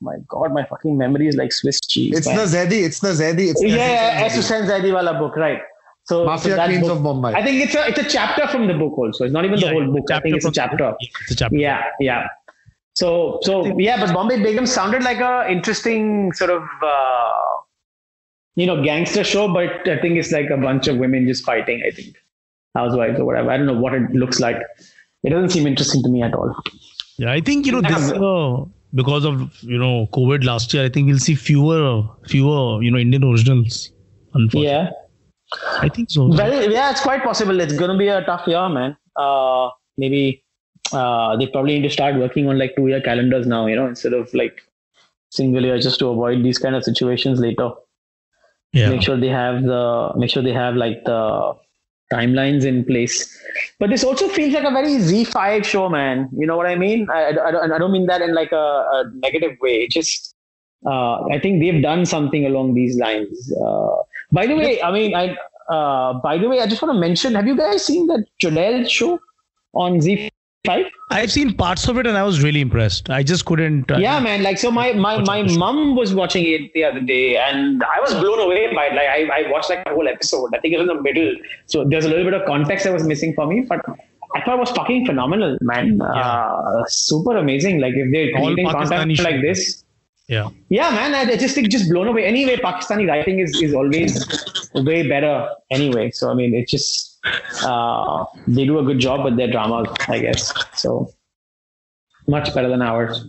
My God, my fucking memory is like Swiss cheese. It's the Zedi. Susan Zedi wala book, right? So Mafia Queens of Bombay. I think it's a chapter from the book also. It's not even the whole book. I think it's a chapter. Yeah. But Bombay Begums sounded like a interesting sort of, gangster show, but I think it's like a bunch of women just fighting, I think. Housewives or whatever. I don't know what it looks like. It doesn't seem interesting to me at all. Yeah, I think, this, because of, COVID last year, I think we'll see fewer, Indian originals, unfortunately. Yeah. I think so. Well, yeah, it's quite possible. It's going to be a tough year, man. They probably need to start working on like 2-year calendars now, instead of like single year, just to avoid these kind of situations later. Yeah. Make sure they have like the timelines in place. But this also feels like a very Z5 show, man. You know what I mean? I don't mean that in like a negative way. It's just I think they've done something along these lines. By the way, I just want to mention: have you guys seen that Jodelle show on Z5? I've seen parts of it and I was really impressed. I just couldn't. Man. Like, so my mom was watching it the other day and I was blown away by it. Like, I watched like the whole episode. I think it was in the middle. So there's a little bit of context that was missing for me, but I thought it was fucking phenomenal, man. Yeah. Super amazing. Like, if they're creating content like this. Yeah. Yeah, man. I just think blown away. Anyway, Pakistani writing is always way better anyway. So, I mean, it's just. They do a good job with their dramas, I guess. So much better than ours.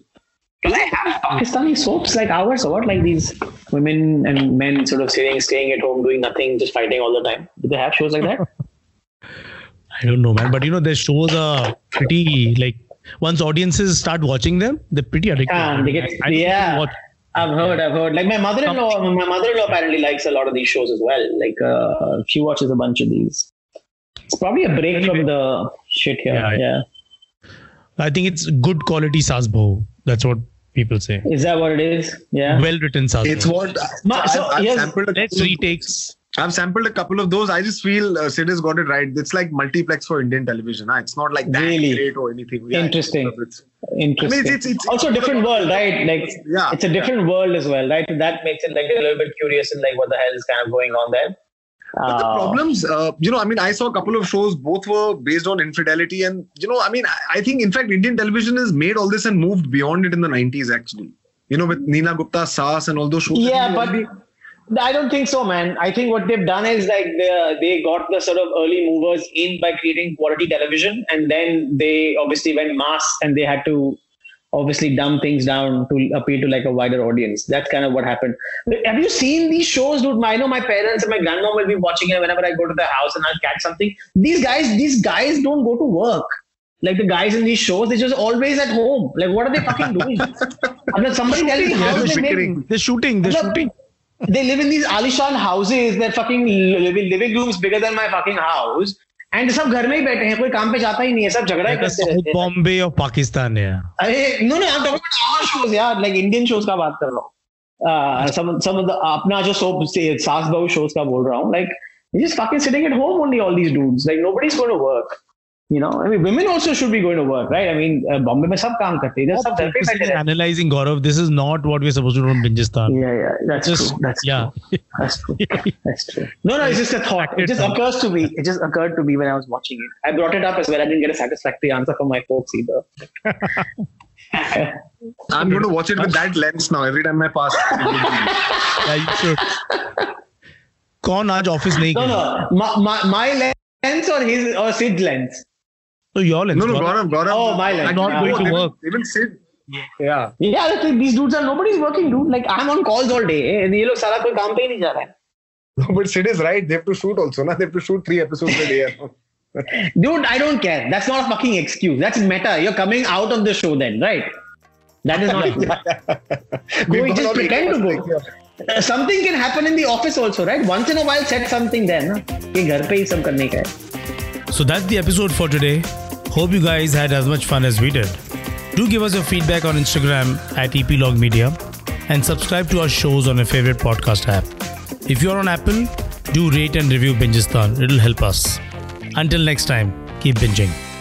Because I have Pakistani soaps like ours, or what? Like these women and men sort of staying at home, doing nothing, just fighting all the time. Do they have shows like that? I don't know, man. But their shows are pretty like once audiences start watching them, they're pretty addictive. I've heard. Like my mother-in-law apparently likes a lot of these shows as well. Like she watches a bunch of these. It's probably a break from the shit here. Yeah. I think it's good quality saas bahu. That's what people say. Is that what it is? Yeah. Well written saas bahu. It's what. I've sampled a couple of those. I just feel Sid has got it right. It's like multiplex for Indian television. It's not like that great or anything. Yeah, interesting. Interesting. I mean, it's also a different world, right? Like it's a different world as well, right? That makes it like a little bit curious and like what the hell is kind of going on there. But the problems, I saw a couple of shows, both were based on infidelity and, I think, in fact, Indian television has made all this and moved beyond it in the 90s, actually. you know, with Neela Gupta's Saas and all those shows. Yeah, but I don't think so, man. I think what they've done is like they got the sort of early movers in by creating quality television, and then they obviously went mass and they had to obviously dumb things down to appeal to like a wider audience. That's kind of what happened. Have you seen these shows, dude? I know my parents and my grandma will be watching it whenever I go to the house and I'll catch something. These guys don't go to work. Like the guys in these shows, they're just always at home. Like, what are they fucking doing? Somebody tell me how they're shooting. They live in these Alishan houses. Their fucking living rooms bigger than my fucking house. And सब घर में ही बैठे हैं, कोई काम पे जाता ही नहीं है, सब झगड़ा ही करते रहते हैं. Bombay of Pakistan, yeah. No, I'm talking about our shows, yeah, like Indian shows का बात कर रहा हूँ. Some of the अपना जो सास बहू shows का बोल रहा हूँ. Like, you're just fucking sitting at home only, all these dudes. Like, nobody's going to work. You know, I mean, women also should be going to work, right? I mean, Bombay mein sab kaam karte hain, sab therapy mein hai. Analyzing Gaurav, this is not what we're supposed to do from Bingistan. Yeah, that's true. No, it's just a thought. It just occurred to me when I was watching it. I brought it up as well. I didn't get a satisfactory answer from my folks either. I'm going to watch it with that lens now. Every time I pass. Yeah, you should. Kaun aaj office nahi gaya? No, my lens or his or Sid's lens. So your lens. No, Gaurav. Oh, my lens. I'm not going to work. Even Sid. Yeah. Yeah, these dudes nobody's working, dude. Like, I'm on calls all day. And these log sara koi kaam pe hi nahi ja raha hai. No, but Sid is right. They have to shoot also, na? They have to shoot 3 episodes a day. Dude, I don't care. That's not a fucking excuse. That's meta. You're coming out of the show then, right? That is not a go, just pretend to go. Something can happen in the office also, right? Once in a while, set something there, na? Ye ghar pe hi sab karne ka hai. So that's the episode for today. Hope you guys had as much fun as we did. Do give us your feedback on Instagram @EPLogMedia and subscribe to our shows on your favorite podcast app. If you're on Apple, do rate and review Bingistan. It'll help us. Until next time, keep binging.